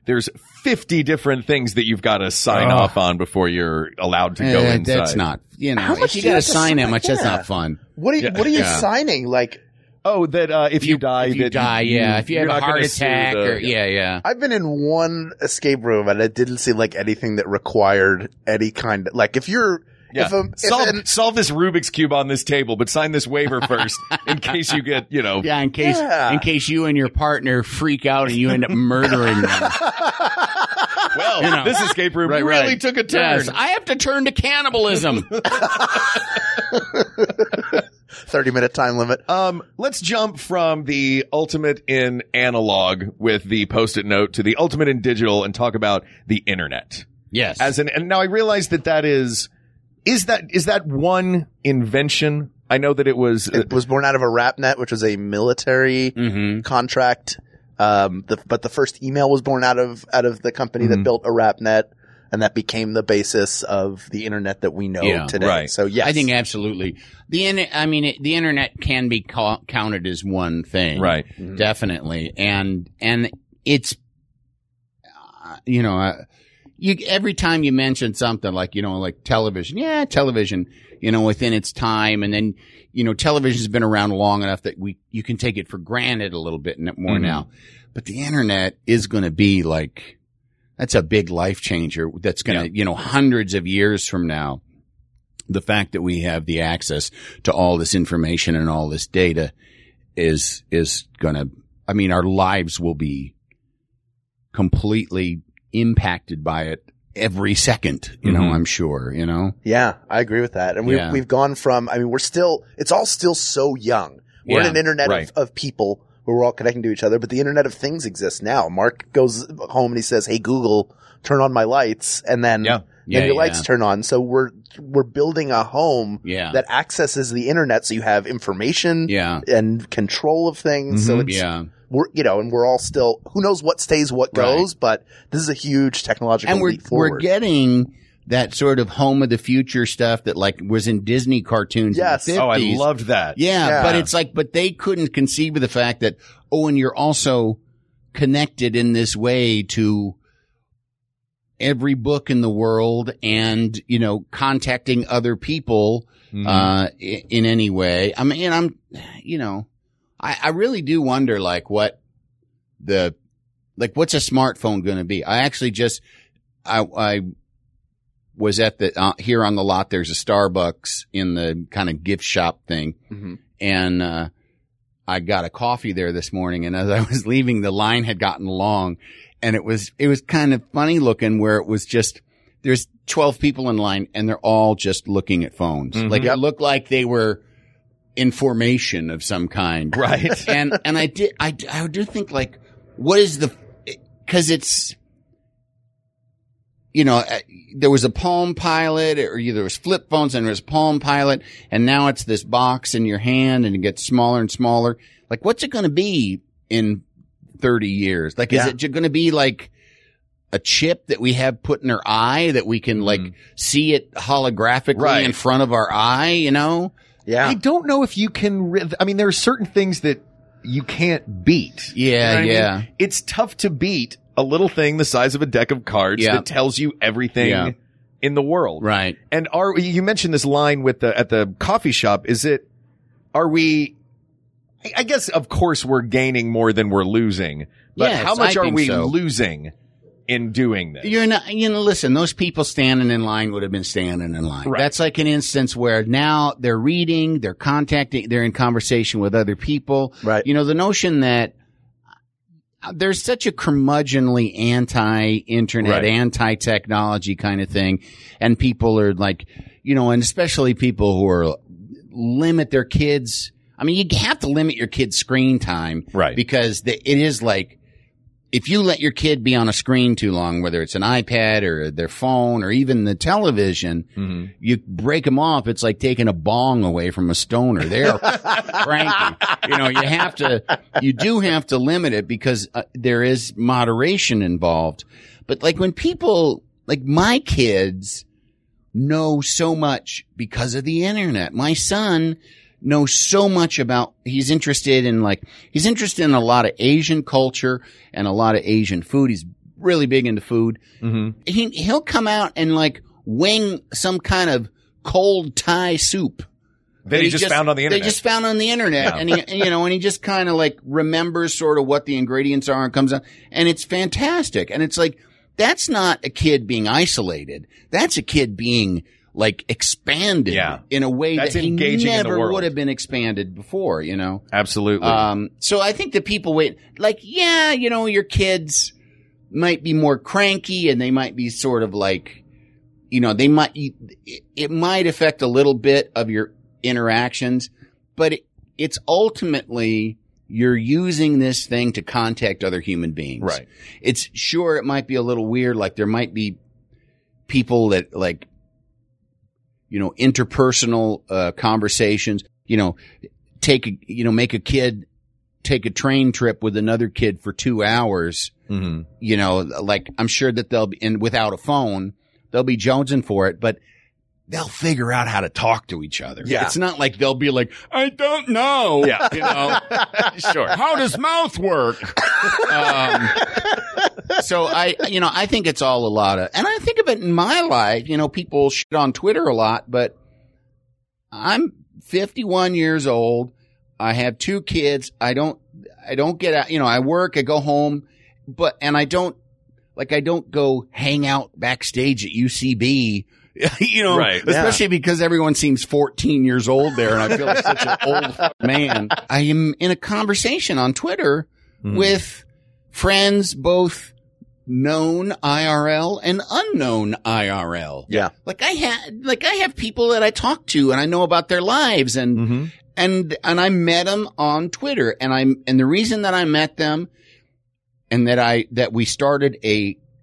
there's 50 different things that you've got to sign off on before you're allowed to go inside. That's not, you know, if you got to sign that much, that's not fun. What are you signing? Like, oh, that if you die, if you have a heart attack or. I've been in one escape room and it didn't seem like anything that required any kind of, like, if you're. Yeah. Solve this Rubik's Cube on this table, but sign this waiver first in case you get, you know. Yeah, in case you and your partner freak out and you end up murdering them. Well, you know, this escape room really took a turn. Yes, I have to turn to cannibalism. 30-minute time limit. Let's jump from the ultimate in analog with the Post-it note to the ultimate in digital and talk about the internet. Yes. And now I realize that is that one invention? I know that it was born out of ARPANET, which was a military contract. But the first email was born out of the company that built ARPANET, and that became the basis of the internet that we know today. Right. So yes, I think absolutely. The internet can be counted as one thing, right? Definitely, and it's you know. Every time you mention something like, you know, like television, you know, within its time. And then, you know, television's been around long enough that you can take it for granted a little bit more now. But the internet is going to be like, That's a big life changer that's going to, you know, hundreds of years from now, the fact that we have the access to all this information and all this data is going to, I mean, our lives will be completely impacted by it every second, you know, I'm sure, you know? Yeah, I agree with that. And we've gone from, I mean, we're still, it's all still so young. We're in an internet of people. We're all connecting to each other, but the Internet of Things exists now. Mark goes home and he says, "Hey Google, turn on my lights," and then your lights turn on. So we're building a home that accesses the internet, so you have information and control of things. So it's we're, you know, and we're all still, who knows what stays, what goes, but this is a huge technological leap forward. We're getting that sort of home of the future stuff that like was in Disney cartoons in the 50s. Oh, I loved that. Yeah, but it's like, but they couldn't conceive of the fact that, oh, and you're also connected in this way to every book in the world and, you know, contacting other people in any way. I mean, I'm, you know, I really do wonder like what the, like what's a smartphone going to be? I actually just, I was at the here on the lot. There's a Starbucks in the kind of gift shop thing, and I got a coffee there this morning. And as I was leaving, the line had gotten long, and it was kind of funny looking. Where it was just there's 12 people in line, and they're all just looking at phones. Like it looked like they were in formation of some kind, right? and I do think like what is the because it's. You know, there was a Palm Pilot or there was flip phones and there was Palm Pilot and now it's this box in your hand and it gets smaller and smaller. Like, what's it going to be in 30 years? Like, is it going to be like a chip that we have put in our eye that we can like see it holographically in front of our eye, you know? Yeah. I don't know if you can, I mean, there are certain things that you can't beat. Yeah. You know I mean? It's tough to beat. A little thing the size of a deck of cards that tells you everything in the world. Right. And you mentioned this line with at the coffee shop. I guess of course we're gaining more than we're losing, but how much are we losing in doing this? You're not, you know, listen, those people standing in line would have been standing in line. Right. That's like an instance where now they're reading, they're contacting, they're in conversation with other people. Right. You know, the notion that, there's such a curmudgeonly anti-internet, anti-technology kind of thing. And people are like, you know, and especially people who are limit their kids. I mean, you have to limit your kids' screen time. Right. Because it is like, if you let your kid be on a screen too long, whether it's an iPad or their phone or even the television, you break them off. It's like taking a bong away from a stoner. They're cranky. You know, you do have to limit it because there is moderation involved. But like when people, like my kids know so much because of the internet. My son knows so much about, he's interested in a lot of Asian culture and a lot of Asian food. He's really big into food. He'll come out and like wing some kind of cold Thai soup that he just found on the internet. They just found on the internet. And he just kind of like remembers sort of what the ingredients are and comes out and it's fantastic. And it's like, that's not a kid being isolated. That's a kid being like expanded in a way that's that he never would have been expanded before, you know? Absolutely. So I think that people you know, your kids might be more cranky and they might be sort of like, you know, it might affect a little bit of your interactions, but it's ultimately you're using this thing to contact other human beings. Right. It's sure it might be a little weird. Like there might be people that like, you know, interpersonal conversations, you know, make a kid take a train trip with another kid for 2 hours, you know, like I'm sure that they'll be without a phone, they'll be jonesing for it, but they'll figure out how to talk to each other. Yeah. It's not like they'll be like, I don't know. Yeah. You know, sure. How does mouth work? So I think it's all a lot of, and I think of it in my life, you know, people shit on Twitter a lot, but I'm 51 years old. I have 2 kids. I don't get out, you know, I work, I go home, but, and I don't, Like, I don't go hang out backstage at UCB, you know, right, especially because everyone seems 14 years old there, and I feel like such an old man. I am in a conversation on Twitter with friends, both known IRL and unknown IRL. Yeah. Like I have people that I talk to and I know about their lives and I met them on Twitter, and the reason that I met them and that we started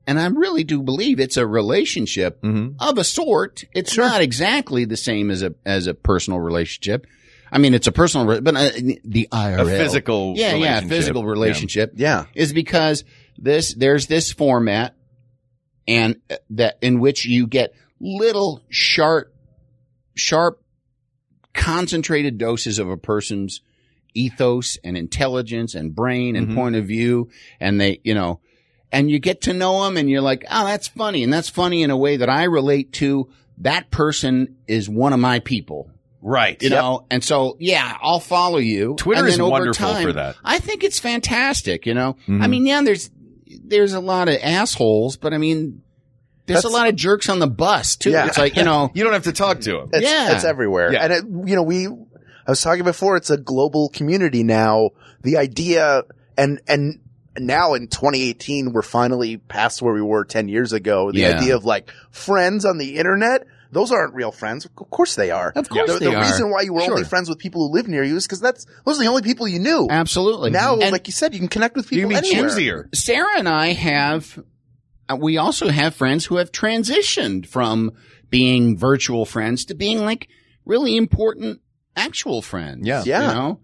and I really do believe it's a relationship of a sort. It's not exactly the same as a personal relationship. I mean, it's a personal, but the IRL. A physical relationship. Yeah. Is because there's this format and that in which you get little sharp, concentrated doses of a person's ethos and intelligence and brain and point of view. And they, you know, and you get to know them and you're like, oh, that's funny. And that's funny in a way that I relate to. That person is one of my people. Right. You know, and so, yeah, I'll follow you. Twitter is wonderful for that. I think it's fantastic, you know. I mean, yeah, there's a lot of assholes, but I mean, there's a lot of jerks on the bus, too. Yeah. It's like, you know. You don't have to talk to them. It's everywhere. Yeah. And, I was talking before, it's a global community now. The idea, and now in 2018, we're finally past where we were 10 years ago. The idea of, like, friends on the internet. Those aren't real friends. Of course they are. Of course they are. The reason why you were only friends with people who live near you is because those are the only people you knew. Absolutely. Now, and like you said, you can connect with people anywhere. Choosier. Sarah and I also have friends who have transitioned from being virtual friends to being like really important actual friends. Yeah. Yeah.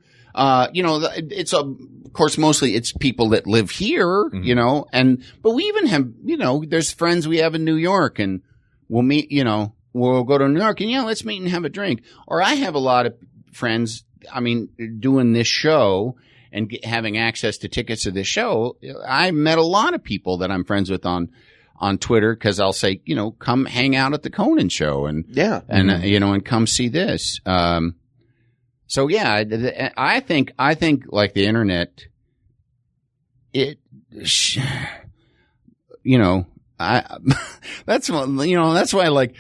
You know? Of course, mostly it's people that live here, you know, but we even have, you know, there's friends we have in New York, and we'll meet, you know. We'll go to New York and, yeah, let's meet and have a drink. Or I have a lot of friends, I mean, doing this show and having access to tickets to this show. I met a lot of people that I'm friends with on Twitter, because I'll say, you know, come hang out at the Conan show and come see this. So, yeah, I think like the internet, that's why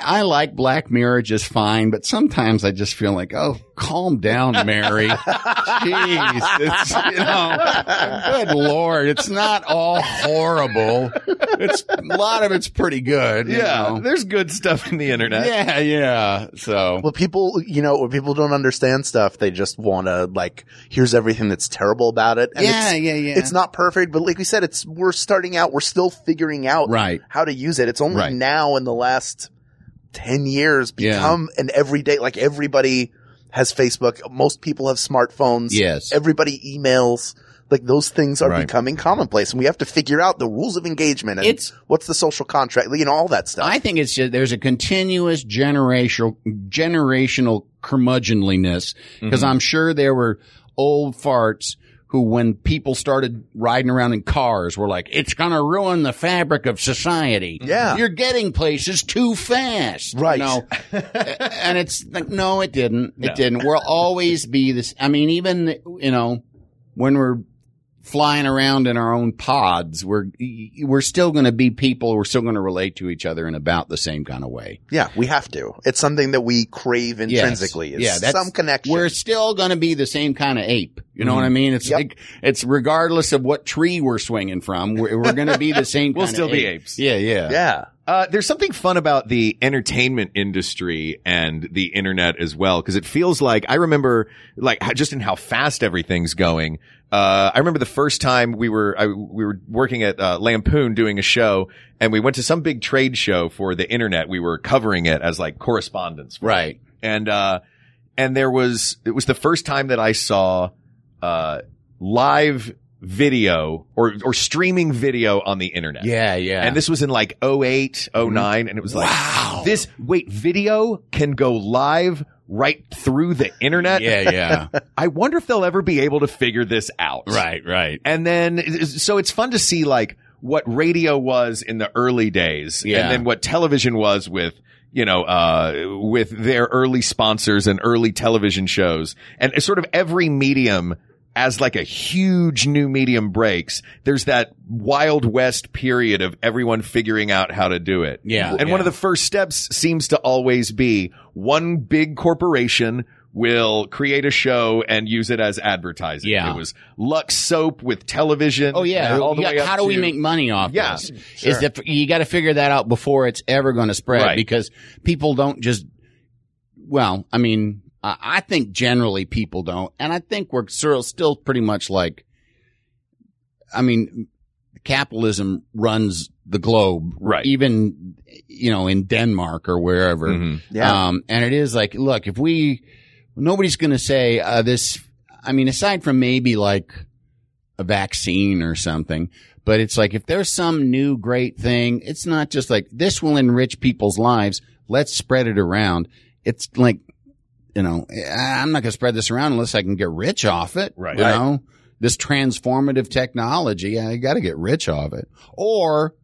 I like Black Mirror just fine, but sometimes I just feel like, oh, calm down, Mary. Jeez, it's, you know, good Lord, it's not all horrible. It's a lot of it's pretty good. Yeah, you know? There's good stuff in the internet. Yeah, yeah. So, well, people, you know, when people don't understand stuff, they just want to here's everything that's terrible about it. And yeah. It's not perfect, but like we said, we're starting out. We're still figuring out how to use it. It's only now in the last 10 years become an everyday, like everybody has Facebook. Most people have smartphones. Yes. Everybody emails. Like those things are becoming commonplace, and we have to figure out the rules of engagement and what's the social contract, you know, all that stuff. I think it's just, there's a continuous generational curmudgeonliness, because I'm sure there were old farts who, when people started riding around in cars, were like, it's going to ruin the fabric of society. Yeah. You're getting places too fast. Right. You know? And it's like, no, it didn't. No. It didn't. We'll always be this. I mean, even, you know, when we're flying around in our own pods, we're still going to be people. We're still going to relate to each other in about the same kind of way. Yeah. We have to. It's something that we crave intrinsically. Yes. It's some connection. We're still going to be the same kind of ape. You know what I mean? It's like, it's regardless of what tree we're swinging from, we're going to be the same kind of ape. We'll still be apes. Yeah, yeah. Yeah. There's something fun about the entertainment industry and the internet as well, because it feels like, I remember, just in how fast everything's going. I remember the first time we were working at Lampoon doing a show, and we went to some big trade show for the internet. We were covering it as correspondents. Right. And it was the first time that I saw live video or streaming video on the internet. Yeah, yeah. And this was in 08, 09, and it was wow. Video can go live right through the internet. Yeah, yeah. I wonder if they'll ever be able to figure this out. Right. And then, so it's fun to see what radio was in the early days and then what television was with, you know, with their early sponsors and early television shows, and sort of every medium as like a huge new medium breaks, there's that Wild West period of everyone figuring out how to do it. Yeah. And one of the first steps seems to always be one big corporation will create a show and use it as advertising. Yeah. It was Lux Soap with television. Oh, yeah. All the way up how do we make money off this? Sure. Is that you got to figure that out before it's ever going to spread, because people don't just – well, I mean, I think generally people don't. And I think we're still pretty much like – I mean, capitalism runs the globe. Right. Even, you know, in Denmark or wherever. Mm-hmm. Yeah. And it is like, look, if we – nobody's going to say this. I mean, aside from maybe like a vaccine or something, but it's like if there's some new great thing, it's not just like this will enrich people's lives. Let's spread it around. It's like, you know, I'm not going to spread this around unless I can get rich off it. Right. You know, this transformative technology, I got to get rich off it or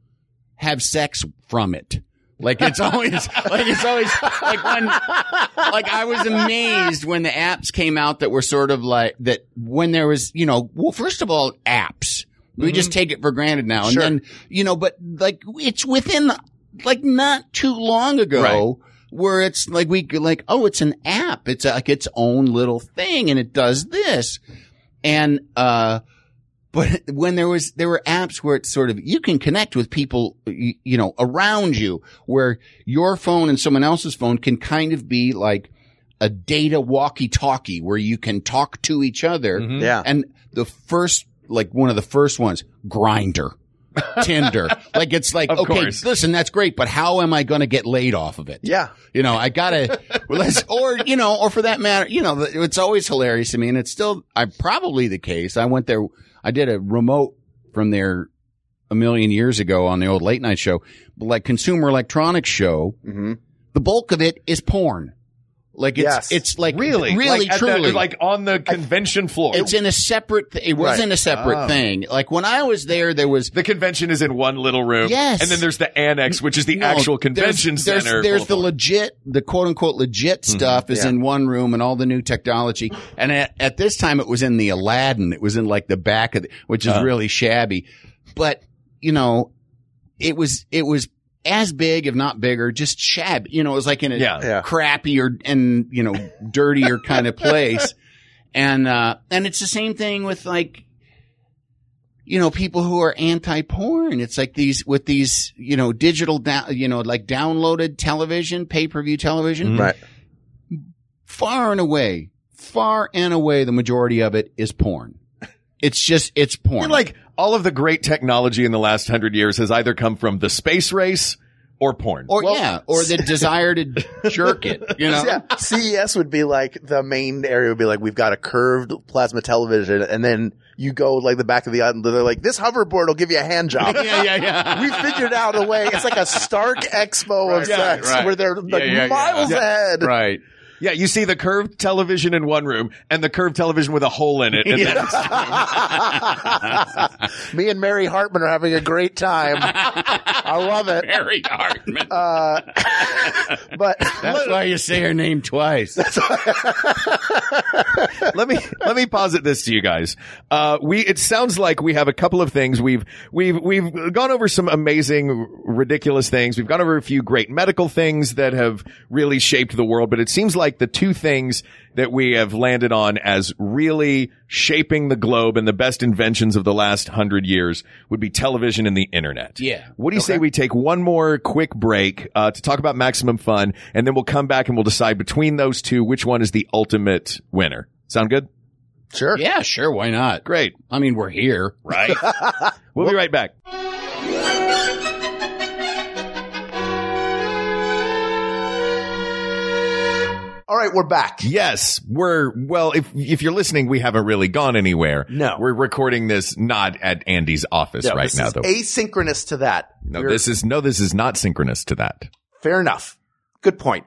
have sex from it. Like it's always like when, like I was amazed when the apps came out that were sort of like that when there was, you know, well, first of all, apps, we just take it for granted now. And then, you know, but like it's within like not too long ago where it's like oh, it's an app. It's like its own little thing and it does this. And, but when there were apps where it's sort of, you can connect with people, you know, around you, where your phone and someone else's phone can kind of be like a data walkie-talkie where you can talk to each other. Mm-hmm. Yeah. And the first, like one of the first ones, Grindr, Tinder. Like it's like, of course. Listen, that's great, but how am I going to get laid off of it? Yeah. You know, I gotta, or for that matter, you know, it's always hilarious to me. And it's still, probably the case. I went there. I did a remote from there a million years ago on the old late night show, but like consumer electronics show, the bulk of it is porn. Like it's, it's like really, like truly like on the convention floor. It's in a separate, it wasn't a separate thing. Like when I was there was the convention is in one little room. Yes. And then there's the annex, which is the actual convention center. There's the legit, the quote unquote legit stuff is in one room and all the new technology. And at this time it was in the Aladdin. It was in like the back of the, which is really shabby, but you know, it was as big, if not bigger, just shabby. You know, it was like in a crappier and, you know, dirtier kind of place. And it's the same thing with like, you know, people who are anti-porn. It's like with these, you know, digital, like downloaded television, pay-per-view television. Right. Far and away, the majority of it is porn. It's porn. And like all of the great technology in the last 100 years has either come from the space race or porn. Or the desire to jerk it, you know? Yeah. CES would be like the main area would be like, we've got a curved plasma television. And then you go like the back of the island. They're like, this hoverboard will give you a hand job. Yeah. We figured out a way. It's like a Stark Expo of sex where they're like miles ahead. Right. Yeah, you see the curved television in one room and the curved television with a hole in it. And Me and Mary Hartman are having a great time. I love it. Mary Hartman. But that's why you say her name twice. Let me posit this to you guys. It sounds like we have a couple of things. We've gone over some amazing, ridiculous things. We've gone over a few great medical things that have really shaped the world, but it seems like the two things that we have landed on as really shaping the globe and the best inventions of the last 100 years would be television and the internet. Yeah. What do you say we take one more quick break to talk about Maximum Fun, and then we'll come back and we'll decide between those two which one is the ultimate winner. Sound good? Sure. Yeah, sure. Why not? Great. I mean, we're here, right? We'll be right back. All right, we're back. Yes, if you're listening, we haven't really gone anywhere. No. We're recording this not at Andy's office right now, though. This is asynchronous to that. No, this is not synchronous to that. Fair enough. Good point.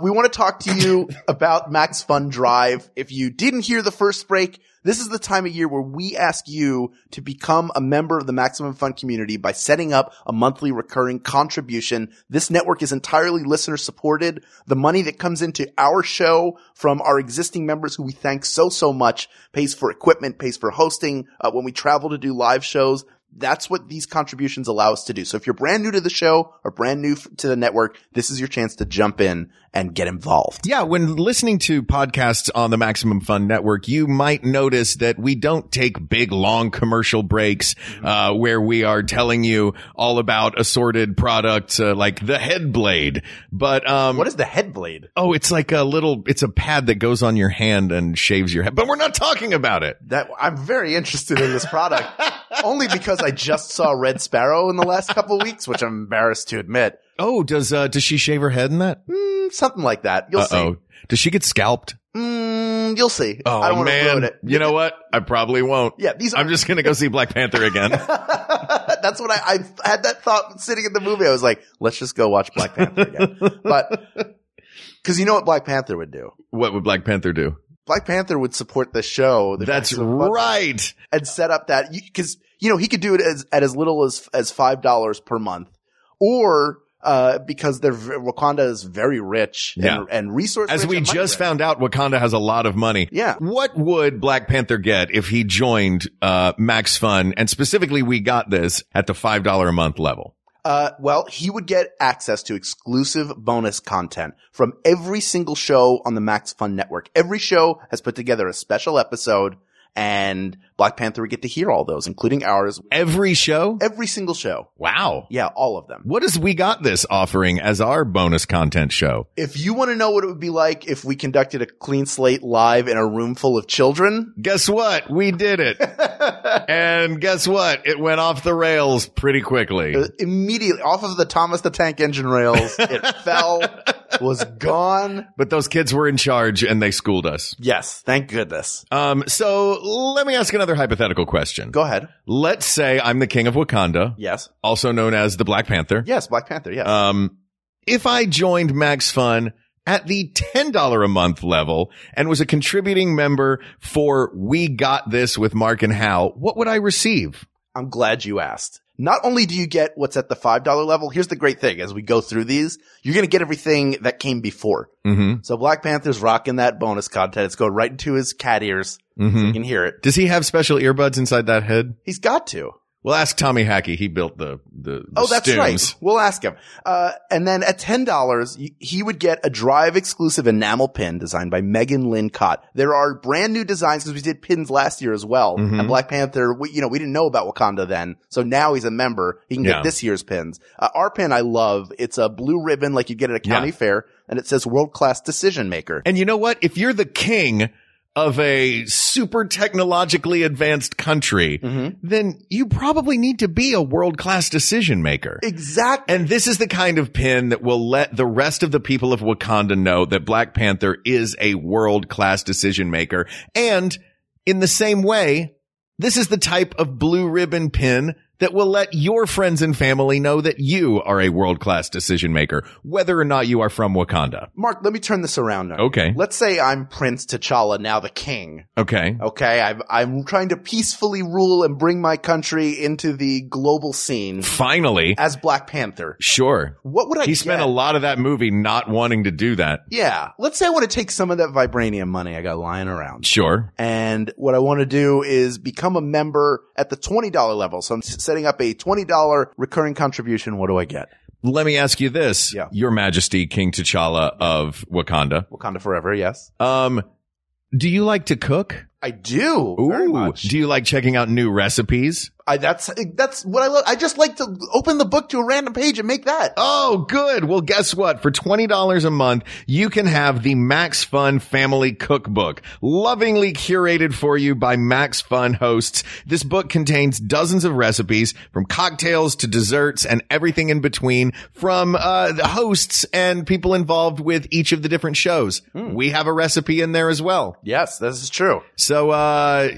We want to talk to you about MaxFunDrive. If you didn't hear the first break, this is the time of year where we ask you to become a member of the Maximum Fun community by setting up a monthly recurring contribution. This network is entirely listener supported. The money that comes into our show from our existing members, who we thank so much, pays for equipment, pays for hosting, when we travel to do live shows. That's what these contributions allow us to do. So if you're brand new to the show or brand new to the network, this is your chance to jump in and get involved. Yeah, when listening to podcasts on the Maximum Fun Network, you might notice that we don't take big, long commercial breaks where we are telling you all about assorted products like the HeadBlade. But what is the HeadBlade? Oh, it's like a little – it's a pad that goes on your hand and shaves your head. But we're not talking about it. That I'm very interested in this product only because I just saw Red Sparrow in the last couple of weeks, which I'm embarrassed to admit. Oh, does she shave her head in that? Something like that. You'll see. Does she get scalped? You'll see. Oh, I don't want to ruin it. You know what? I probably won't. Yeah, I'm just going to go see Black Panther again. That's what I had that thought sitting in the movie. I was like, let's just go watch Black Panther again. But because you know what Black Panther would do? What would Black Panther do? Black Panther would support the show. That's right. And set up that – because – you know, he could do it as little as $5 per month, or because Wakanda is very rich and resource rich. As we just found out, Wakanda has a lot of money. Yeah. What would Black Panther get if he joined Max Fun? And specifically, we got this at the $5 a month level. Well, he would get access to exclusive bonus content from every single show on the Max Fun Network. Every show has put together a special episode. And Black Panther would get to hear all those, including ours. Every show? Every single show. Wow. Yeah, all of them. What is We Got This offering as our bonus content show? If you want to know what it would be like if we conducted a clean slate live in a room full of children. Guess what? We did it. And guess what? It went off the rails pretty quickly. Immediately off of the Thomas the Tank Engine rails. It fell. Was gone. But those kids were in charge and they schooled us. Yes. Thank goodness. So let me ask another hypothetical question. Go ahead. Let's say I'm the king of Wakanda. Yes. Also known as the Black Panther. Yes. Black Panther. Yes. If I joined Max Fun at the $10 a month level and was a contributing member for We Got This with Mark and Hal, what would I receive? I'm glad you asked. Not only do you get what's at the $5 level, here's the great thing. As we go through these, you're going to get everything that came before. Mm-hmm. So Black Panther's rocking that bonus content. It's going right into his cat ears. Mm-hmm. So you can hear it. Does he have special earbuds inside that head? He's got to. We'll ask Tommy Hackey. He built the Oh, that's stems. Right. We'll ask him. And then at $10, he would get a Drive exclusive enamel pin designed by Megan Lynn Cott. There are brand new designs because we did pins last year as well. Mm-hmm. And Black Panther, we didn't know about Wakanda then. So now he's a member. He can get this year's pins. Our pin I love. It's a blue ribbon like you get at a county fair, and it says world class decision maker. And you know what? If you're the king of a super technologically advanced country, then you probably need to be a world-class decision maker. Exactly. And this is the kind of pin that will let the rest of the people of Wakanda know that Black Panther is a world-class decision maker. And in the same way, this is the type of blue ribbon pin that will let your friends and family know that you are a world-class decision maker, whether or not you are from Wakanda. Mark, let me turn this around now. Okay. Let's say I'm Prince T'Challa, now the king. Okay. Okay, I'm trying to peacefully rule and bring my country into the global scene. Finally. As Black Panther. Sure. What would I He spent a lot of that movie not wanting to do that. Yeah. Let's say I want to take some of that vibranium money I got lying around. Sure. And what I want to do is become a member at the $20 level. So I'm setting up a $20 recurring contribution. What do I get? Let me ask you this. Yeah. Your Majesty, King T'Challa of Wakanda. Wakanda forever, yes. Do you like to cook? I do. Ooh. Very much. Do you like checking out new recipes? That's what I love. I just like to open the book to a random page and make that. Oh, good. Well, guess what? For $20 a month, you can have the Max Fun Family Cookbook, lovingly curated for you by Max Fun hosts. This book contains dozens of recipes from cocktails to desserts and everything in between from the hosts and people involved with each of the different shows. Mm. We have a recipe in there as well. Yes, this is true. So,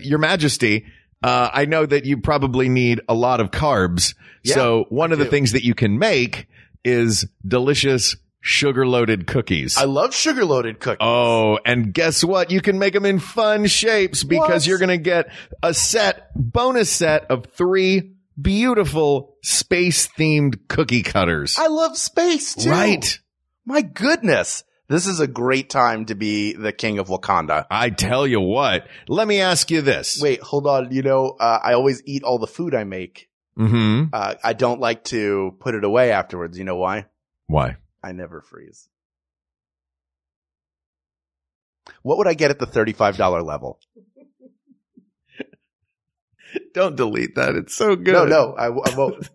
Your Majesty, I know that you probably need a lot of carbs. Yeah, so one of the things that you can make is delicious sugar-loaded cookies. I love sugar-loaded cookies. Oh, and guess what? You can make them in fun shapes because you're going to get a set, bonus set of 3 beautiful space-themed cookie cutters. I love space, too. Right. My goodness. This is a great time to be the king of Wakanda. I tell you what. Let me ask you this. Wait, hold on. You know, I always eat all the food I make. Mm-hmm. I don't like to put it away afterwards. You know why? Why? I never freeze. What would I get at the $35 level? Don't delete that. It's so good. No, I won't.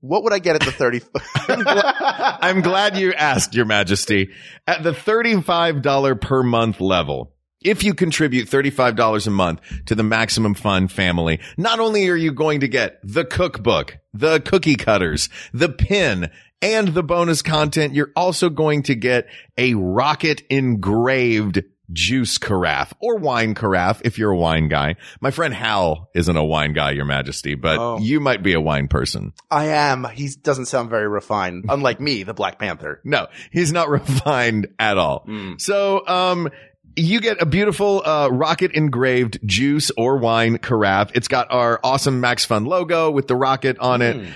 What would I get at the 30? I'm glad you asked, Your Majesty. At the $35 per month level, if you contribute $35 a month to the Maximum Fun family, not only are you going to get the cookbook, the cookie cutters, the pin, and the bonus content, you're also going to get a rocket engraved juice carafe or wine carafe if you're a wine guy. My friend Hal isn't a wine guy, Your Majesty, but you might be a wine person. I am. He doesn't sound very refined, unlike me, the Black Panther. No, he's not refined at all. Mm. So you get a beautiful rocket engraved juice or wine carafe. It's got our awesome Max Fun logo with the rocket on it.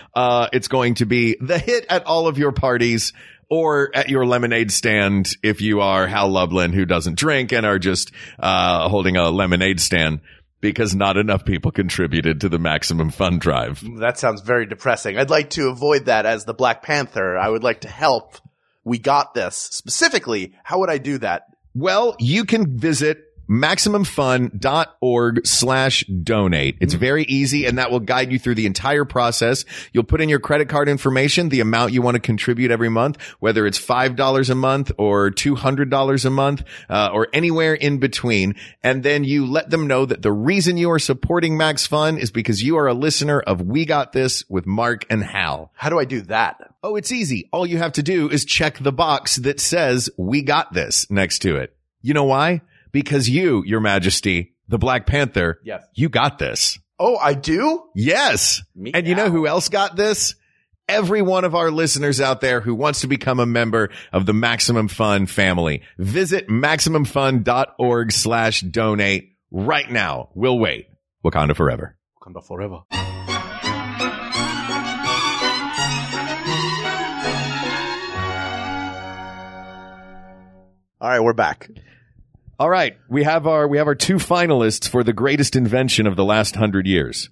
It's going to be the hit at all of your parties. Or at your lemonade stand, if you are Hal Lublin, who doesn't drink and are just holding a lemonade stand because not enough people contributed to the Maximum Fun Drive. That sounds very depressing. I'd like to avoid that as the Black Panther. I would like to help. We got this. Specifically, how would I do that? Well, you can visit MaximumFun.org/donate. It's very easy, and that will guide you through the entire process. You'll put in your credit card information, the amount you want to contribute every month, whether it's $5 a month or $200 a month, or anywhere in between. And then you let them know that the reason you are supporting Max Fun is because you are a listener of We Got This with Mark and Hal. How do I do that? Oh, it's easy. All you have to do is check the box that says We Got This next to it. You know why? Because you, Your Majesty, the Black Panther, yes, you got this. Oh, I do? Yes. You know who else got this? Every one of our listeners out there who wants to become a member of the Maximum Fun family. Visit MaximumFun.org/donate right now. We'll wait. Wakanda forever. Wakanda forever. All right, we're back. All right, we have our two finalists for the greatest invention of the last 100 years.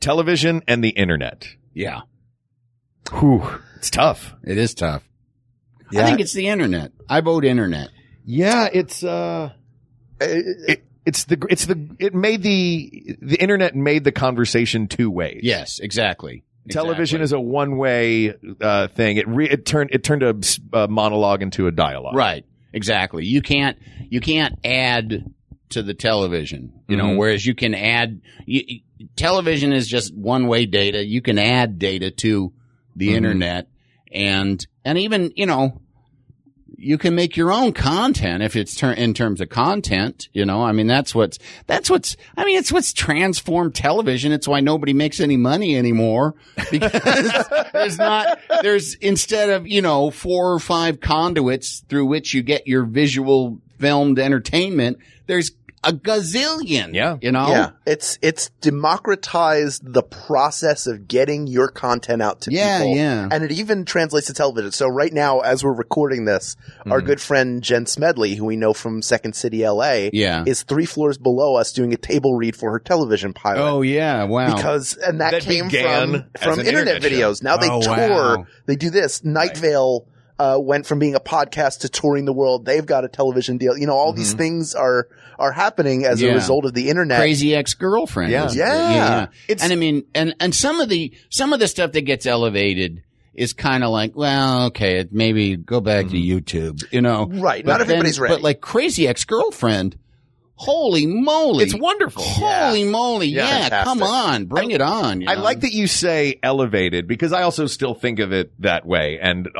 Television and the internet. Yeah. Whew. It's tough. It is tough. Yeah. I think it's the internet. I vote internet. Yeah, it made the internet made the conversation two ways. Yes, exactly. Television is a one-way thing. It turned a monologue into a dialogue. Right. Exactly. You can't add to the television, you know, whereas you can add television is just one-way data. You can add data to the internet and even, you know, you can make your own content if it's in terms of content, you know. I mean, it's what's transformed television. It's why nobody makes any money anymore, because instead of, you know, 4 or 5 conduits through which you get your visual filmed entertainment, there's a gazillion. Yeah. You know? Yeah. It's democratized the process of getting your content out to people. Yeah. And it even translates to television. So right now, as we're recording this, our good friend Jen Smedley, who we know from Second City LA, is 3 floors below us doing a table read for her television pilot. Oh yeah. Wow. That came from internet videos. Now they tour. Wow. They do this. Night Vale went from being a podcast to touring the world. They've got a television deal. You know, all these things are happening as a result of the internet. Crazy Ex-Girlfriend. Yeah. Yeah. And I mean, and some of the stuff that gets elevated is kind of like, well, okay, maybe go back to YouTube, you know. Right. Not everybody's ready. But like Crazy Ex-Girlfriend. Holy moly. It's wonderful. Holy moly. Yeah, come on. Bring it on. You know? I like that you say elevated, because I also still think of it that way. And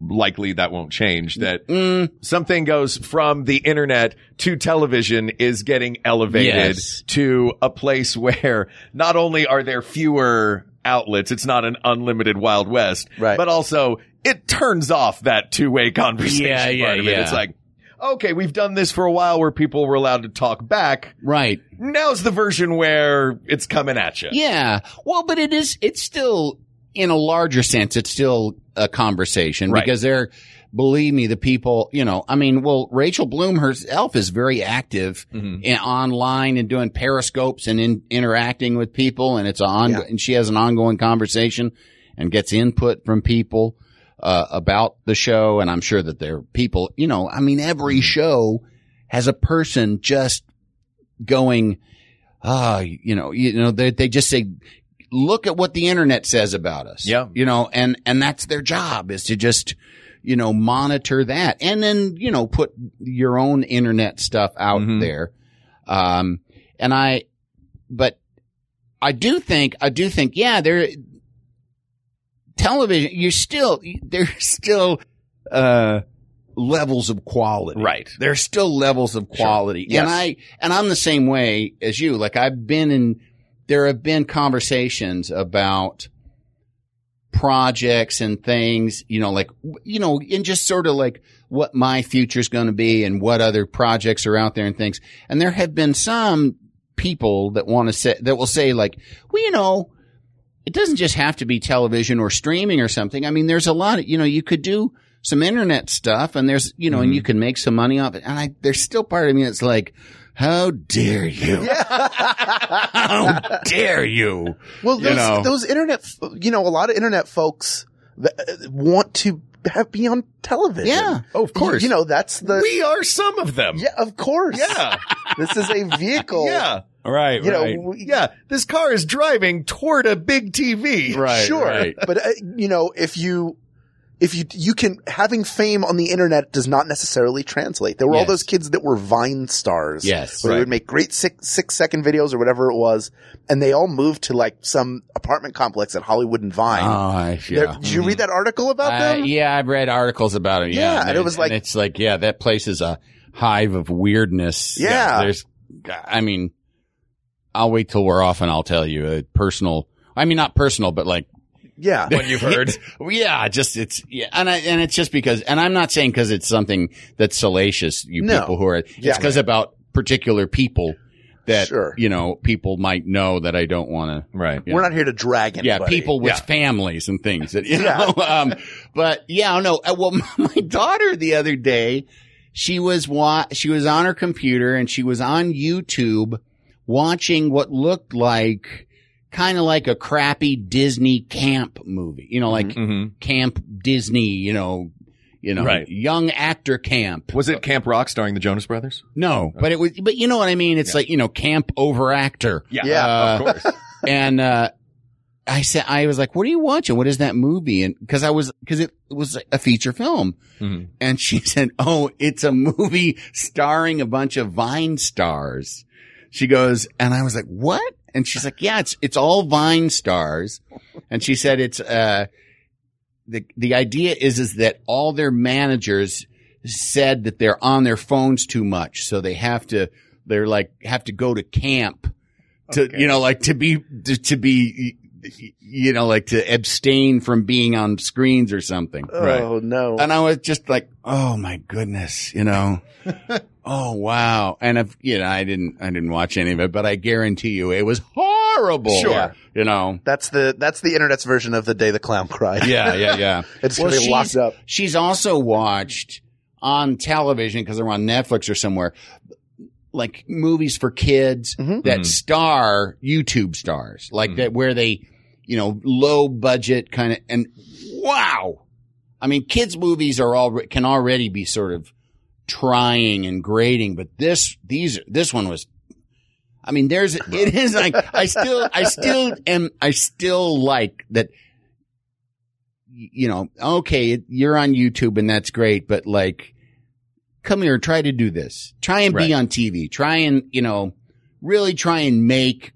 likely that won't change, that something goes from the internet to television is getting elevated to a place where not only are there fewer outlets, it's not an unlimited Wild West, but also it turns off that two-way conversation part of it. It's like, okay, we've done this for a while where people were allowed to talk back. Right. Now's the version where it's coming at you. Yeah. Well, but it's still, in a larger sense, it's still a conversation. Right. Because believe me, the people, Rachel Bloom herself is very active online and doing periscopes and interacting with people. And and she has an ongoing conversation and gets input from people about the show. And I'm sure that there are people, every show has a person just going, they just say, look at what the internet says about us. Yeah. And that's their job, is to just, monitor that and then, put your own internet stuff out there. I do think there, television, there's still levels of quality. Right. There's still levels of quality. Sure. Yes. And I'm the same way as you. Like, there have been conversations about projects and things, and just sort of like what my future's going to be and what other projects are out there and things. And there have been some people that will say like, well, it doesn't just have to be television or streaming or something. I mean, there's a lot of, you could do some internet stuff and there's, and you can make some money off it. And there's still part of me that's like, how dare you? How dare you? Well, those internet, a lot of internet folks that want to be on television. Yeah. Oh, of course. We are some of them. Yeah, of course. Yeah. This is a vehicle. Yeah. Right, this car is driving toward a big TV. Right, sure, right. But if you can, having fame on the internet does not necessarily translate. There were all those kids that were Vine stars. Yes, where they would make great 6-second videos or whatever it was, and they all moved to like some apartment complex at Hollywood and Vine. Did you read that article about them? Yeah, I've read articles about it. Yeah, and it was like, and it's like, that place is a hive of weirdness. Yeah, I'll wait till we're off and I'll tell you not personal, but like, what you've heard. It's just because, and I'm not saying cause it's something that's salacious, people who are, it's cause about particular people that, people might know that I don't want to. Right. We're not here to drag anybody. Yeah. People with families and things that, my daughter the other day, she was on her computer and she was on YouTube watching what looked like kind of like a crappy Disney camp movie, Camp Disney, young actor camp. Was it Camp Rock starring the Jonas Brothers? No, but it was, but you know what I mean? It's Camp Over Actor. Yeah. Of course. And, I was like, what are you watching? What is that movie? And cause it was a feature film. Mm-hmm. And she said, oh, it's a movie starring a bunch of Vine stars. She goes, and I was like, what? And she's like, yeah, it's all Vine stars. And she said, it's, the idea is that all their managers said that they're on their phones too much. So they have to go to camp to, to abstain from being on screens or something. Oh, right? No. And I was just like, oh my goodness, Oh wow! And I didn't watch any of it, but I guarantee you it was horrible. Sure, that's the internet's version of The Day the Clown Cried. Yeah. It's gonna be locked up. She's also watched on television because they're on Netflix or somewhere, like movies for kids that star YouTube stars, like that, where they, low budget kind of. And wow, I mean, kids' movies can already be sort of trying and grading, but this one was, it is like, I still like that, okay, you're on YouTube and that's great, but like, come here, try to do this. Try and be on TV. Try and, really try and make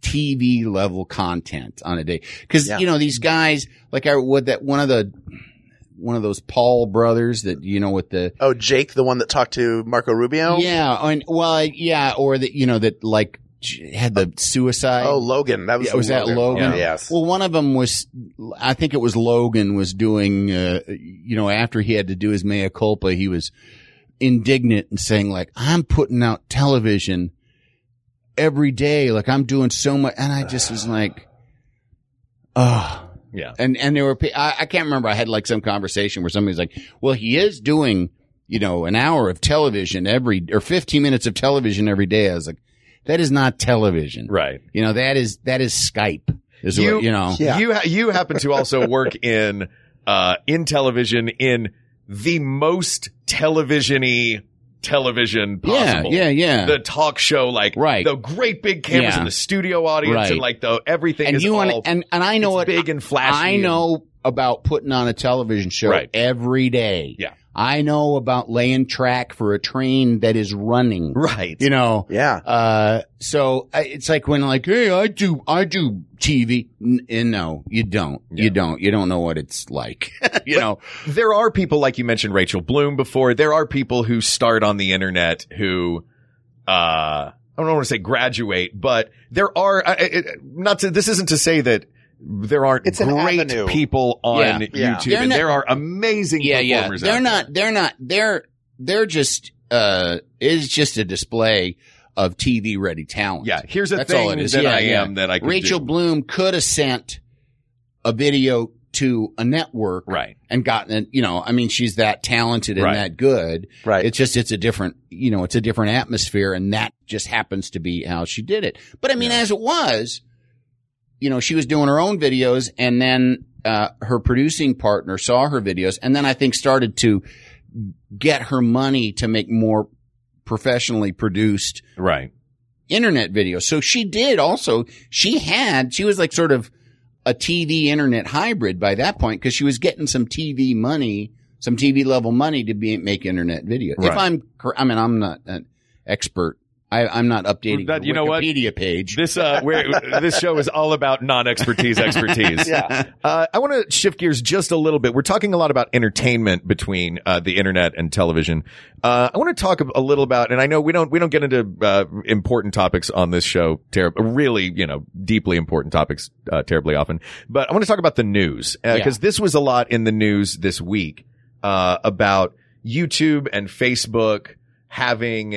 TV level content on a day. Cause, these guys, like one of those Paul brothers that, with the... Oh, Jake, the one that talked to Marco Rubio? Yeah. Or that, like had the suicide. Oh, Logan. That was, yeah, was that Logan? Yeah. Yes. Well, one of them was, I think it was Logan was doing, you know, after he had to do his mea culpa, he was indignant and saying like, I'm putting out television every day. Like I'm doing so much. And I just was like, oh, yeah. And there were, I can't remember. I had like some conversation where somebody's like, well, he is doing, you know, an hour of television every, or 15 minutes of television every day. I was like, that is not television. Right. You know, that is Skype. Is you, what, you know, yeah. You happen to also work in television in the most television-y television possible. Yeah. The talk show, like right. the great big cameras and the studio audience right. and like the everything and is you all and I know it's big and flashy. I know about putting on a television show right. every day. Yeah. I know about laying track for a train that is running. Right. You know. Yeah. So it's like when like, hey, I do TV. No, you don't. Yeah. You don't know what it's like. You but know, there are people like you mentioned Rachel Bloom before. There are people who start on the internet who, I don't want to say graduate, but there are, this isn't to say that there aren't great people on YouTube, and there are amazing performers. Yeah, they're just is just a display of TV ready talent. Yeah, here's the thing that I am that I could do. Rachel Bloom could have sent a video to a network, right, and gotten, you know, I mean, she's that talented and that good, right? It's just it's a different atmosphere, and that just happens to be how she did it. But I mean, as it was. You know, she was doing her own videos, and then her producing partner saw her videos, and then I think started to get her money to make more professionally produced internet videos. So she did also – she was like sort of a TV internet hybrid by that point because she was getting some TV money, some TV-level money to make internet videos. Right. If I'm not an expert. I'm not updating the Wikipedia page. This this show is all about expertise. Yeah. I want to shift gears just a little bit. We're talking a lot about entertainment between the internet and television. I want to talk a little about, and I know we don't get into important topics on this show, really, you know, deeply important topics terribly often. But I want to talk about the news because this was a lot in the news this week about YouTube and Facebook having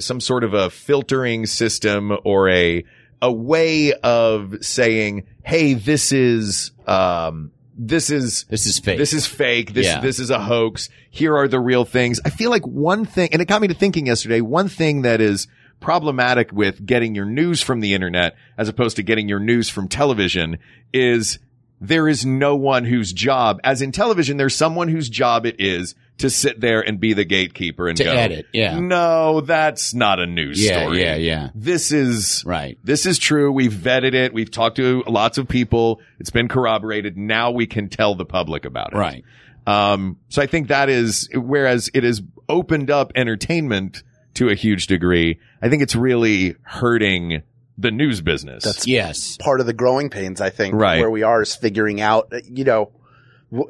some sort of a filtering system or a way of saying, hey, this is fake. This is fake. This is a hoax. Here are the real things. I feel like one thing, and it got me to thinking yesterday, one thing that is problematic with getting your news from the internet as opposed to getting your news from television is there is no one whose job, as in television, there's someone whose job it is to sit there and be the gatekeeper and edit, no, that's not a news story. Yeah. This is right. This is true. We've vetted it. We've talked to lots of people. It's been corroborated. Now we can tell the public about it. Right. So I think that is, whereas it has opened up entertainment to a huge degree, I think it's really hurting the news business. That's part of the growing pains, I think, where we are is figuring out, you know,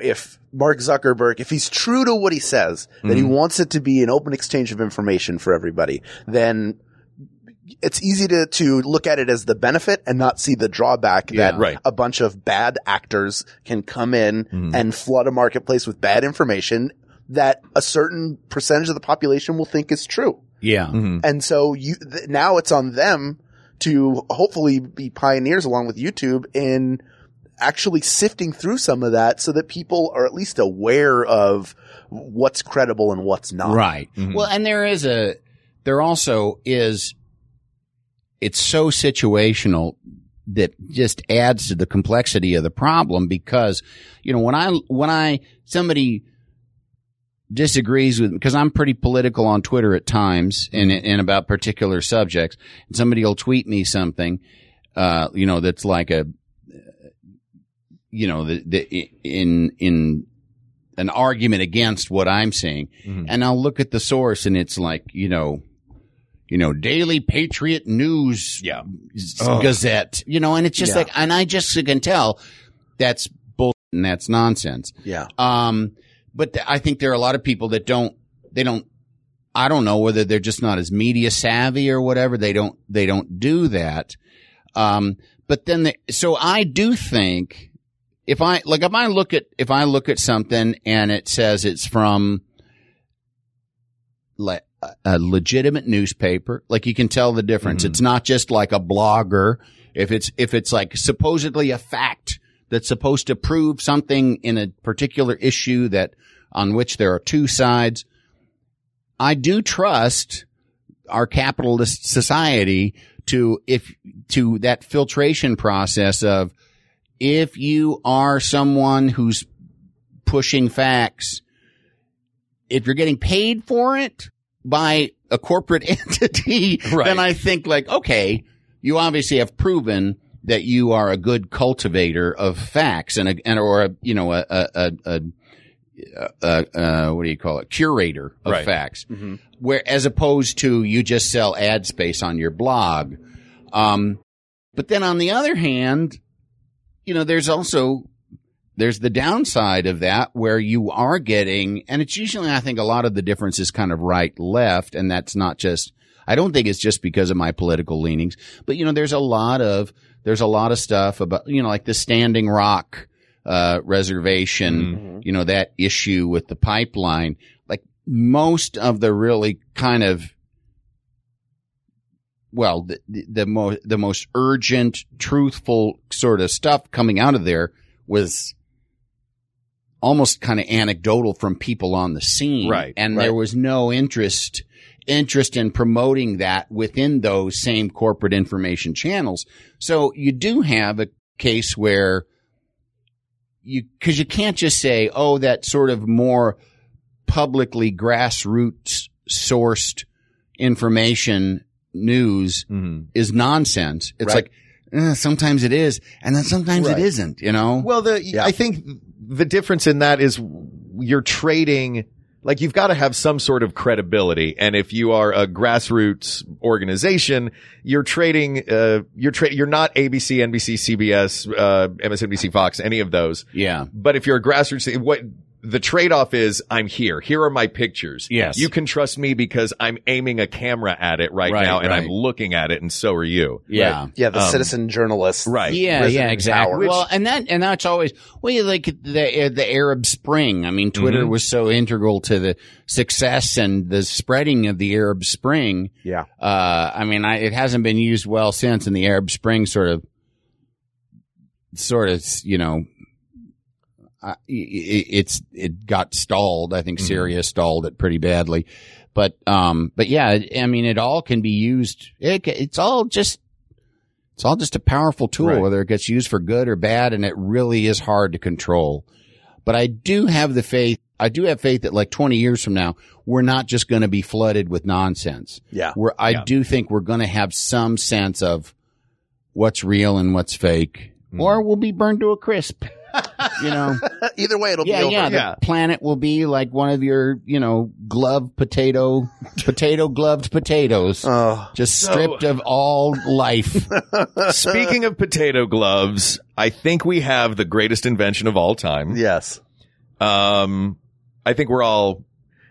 if Mark Zuckerberg, if he's true to what he says, that he wants it to be an open exchange of information for everybody, then it's easy to look at it as the benefit and not see the drawback that a bunch of bad actors can come in and flood a marketplace with bad information that a certain percentage of the population will think is true. Yeah. Mm-hmm. And so now it's on them to hopefully be pioneers along with YouTube in actually sifting through some of that so that people are at least aware of what's credible and what's not. Right. Mm-hmm. Well, and it's so situational that just adds to the complexity of the problem because, you know, when somebody disagrees with, because I'm pretty political on Twitter at times and about particular subjects, and somebody will tweet me something, you know, that's like a, you know, in an argument against what I'm saying. Mm-hmm. And I'll look at the source and it's like, you know, Daily Patriot News Gazette, you know, and it's just like, and I just can tell that's bullshit and that's nonsense. Yeah. But I think there are a lot of people that don't, I don't know whether they're just not as media savvy or whatever. They don't do that. But then so I do think if I look at something and it says it's from a legitimate newspaper, like you can tell the difference. Mm-hmm. It's not just like a blogger. If it's like supposedly a fact that's supposed to prove something in a particular issue that on which there are two sides. I do trust our capitalist society to that filtration process of if you are someone who's pushing facts, if you're getting paid for it by a corporate entity, right. Then I think like, okay, you obviously have proven that you are a good cultivator of facts curator of right. facts, mm-hmm. where as opposed to you just sell ad space on your blog. But then on the other hand, you know, there's the downside of that where you are getting, and it's usually, I think a lot of the difference is kind of right left. And that's not just, I don't think it's just because of my political leanings, but you know, there's a lot of stuff about, you know, like the Standing Rock reservation, mm-hmm. you know, that issue with the pipeline, like most of the really kind of, well, the most urgent, truthful sort of stuff coming out of there was almost kind of anecdotal from people on the scene. Right. And right. There was no interest in promoting that within those same corporate information channels. So you do have a case where because you can't just say, oh, that sort of more publicly grassroots sourced information news mm-hmm. is nonsense. It's right. like sometimes it is, and then sometimes right. it isn't. You know. Well, I think the difference in that is you're trading. Like you've got to have some sort of credibility, and if you are a grassroots organization, you're trading. You're not ABC, NBC, CBS, MSNBC, Fox, any of those. Yeah. But if you're a grassroots, what the trade-off is? I'm here. Here are my pictures. Yes. You can trust me because I'm aiming a camera at it right now, and right. I'm looking at it, and so are you. Yeah. Right? Yeah. The citizen journalist. Right. Yeah. Yeah. Exactly. Which, well, and that's always like the Arab Spring. I mean, Twitter mm-hmm. was so integral to the success and the spreading of the Arab Spring. Yeah. I mean, it hasn't been used well since, and the Arab Spring sort of, you know. It got stalled. I think Syria mm-hmm. stalled it pretty badly, but yeah, I mean, it all can be used. It's all just a powerful tool, right. whether it gets used for good or bad, and it really is hard to control. But I do have faith that like 20 years from now, we're not just going to be flooded with nonsense. Yeah. I do think we're going to have some sense of what's real and what's fake, mm. or we'll be burned to a crisp. You know, either way, it'll be over. Yeah, the planet will be like one of your, you know, gloved potatoes, just stripped of all life. Speaking of potato gloves, I think we have the greatest invention of all time. Yes. I think we're all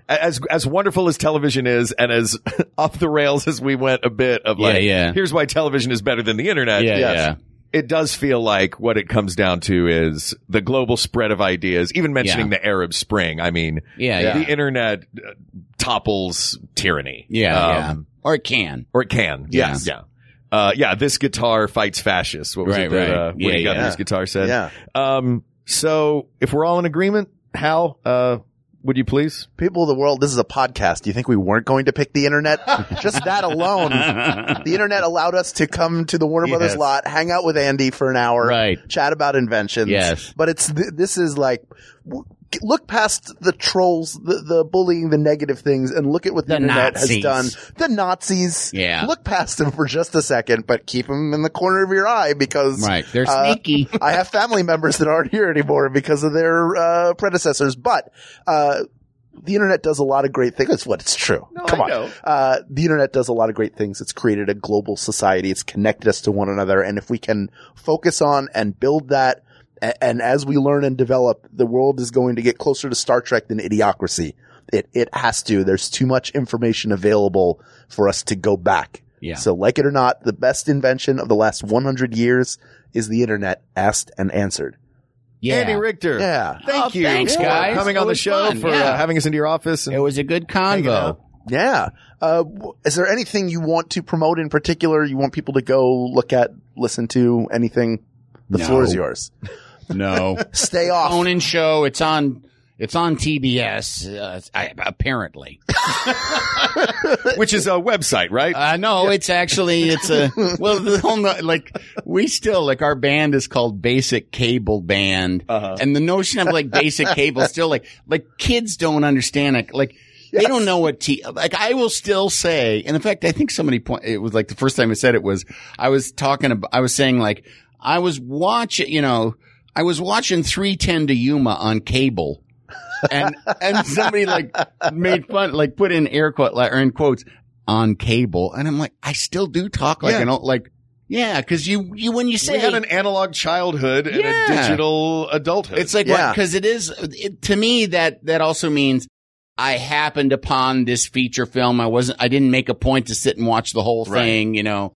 as wonderful as television is, and as off the rails as we went a bit of like, here's why television is better than the internet. Yeah. Yes. Yeah. It does feel like what it comes down to is the global spread of ideas, even mentioning the Arab Spring. I mean, the internet topples tyranny. Yeah, Or it can. Yes. Yeah. This guitar fights fascists. What was it that Woody Guthrie's guitar said? Yeah. So if we're all in agreement, Hal, would you please? People of the world, this is a podcast. Do you think we weren't going to pick the internet? Just that alone. The internet allowed us to come to the Warner Brothers lot, hang out with Andy for an hour, right. chat about inventions. Yes. But this is like, look past the trolls, the bullying, the negative things, and look at what the internet Nazis. Has done. The Nazis. Yeah. Look past them for just a second, but keep them in the corner of your eye because they're sneaky. I have family members that aren't here anymore because of their predecessors, but the internet does a lot of great things. That's what it's true. No, come on. The internet does a lot of great things. It's created a global society. It's connected us to one another, and if we can focus on and build that, and as we learn and develop, the world is going to get closer to Star Trek than Idiocracy. It has to. There's too much information available for us to go back. Yeah. So like it or not, the best invention of the last 100 years is the internet, asked and answered. Yeah. Andy Richter. Yeah. Thank you. Thanks, guys. Coming on the show, for having us into your office. It was a good convo. Yeah. Is there anything you want to promote in particular? You want people to go look at, listen to, anything? The floor is yours. No. Stay off. Conan show. It's on TBS, apparently. Which is a website, right? No, yeah. It's our band is called Basic Cable Band. Uh-huh. And the notion of basic cable still like kids don't understand it. They don't know what I will still say, and in fact, I think somebody it was the first time I said it was, I was saying I was watching, I was watching 3:10 to Yuma on cable. And somebody made fun, put in air quote, or in quotes, on cable. And I'm like, I still do talk like an old, cause you, when you say. We had an analog childhood and a digital adulthood. It's cause to me that also means I happened upon this feature film. I didn't make a point to sit and watch the whole thing, so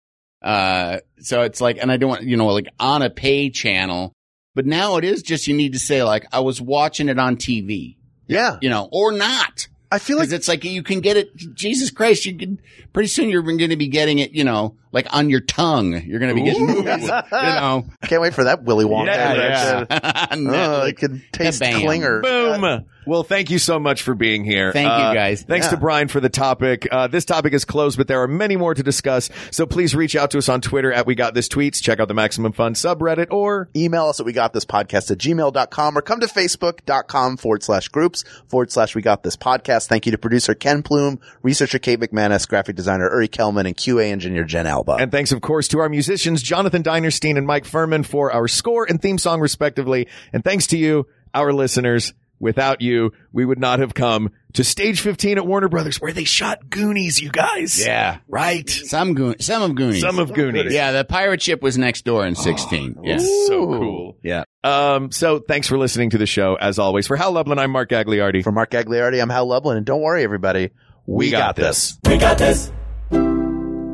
it's and I don't want, on a pay channel. But now it is just you need to say I was watching it on TV. Yeah. Or not. I feel like it's you can get it. Jesus Christ. You can pretty soon you're going to be getting it, on your tongue. You're going to be getting movies, Can't wait for that Willy Wonka. Yeah. I can taste Klinger. Boom. Well, thank you so much for being here. Thank you, guys. Thanks to Brian for the topic. This topic is closed, but there are many more to discuss. So please reach out to us on Twitter at We Got This Tweets. Check out the Maximum Fun subreddit or email us at WeGotThisPodcast@gmail.com or come to Facebook.com/groups/ We Got This Podcast. Thank you to producer Ken Plume, researcher Kate McManus, graphic designer Uri Kelman, and QA engineer Jen Alba. And thanks, of course, to our musicians, Jonathan Dinerstein and Mike Furman, for our score and theme song, respectively. And thanks to you, our listeners. Without you, we would not have come to Stage 15 at Warner Brothers, where they shot Goonies, you guys. Yeah. Right? Some of Goonies. Yeah, the pirate ship was next door in 16. Yeah. So cool. Yeah. So thanks for listening to the show, as always. For Hal Lublin, I'm Mark Gagliardi. For Mark Gagliardi, I'm Hal Lublin. And don't worry, everybody. We got this. We got this.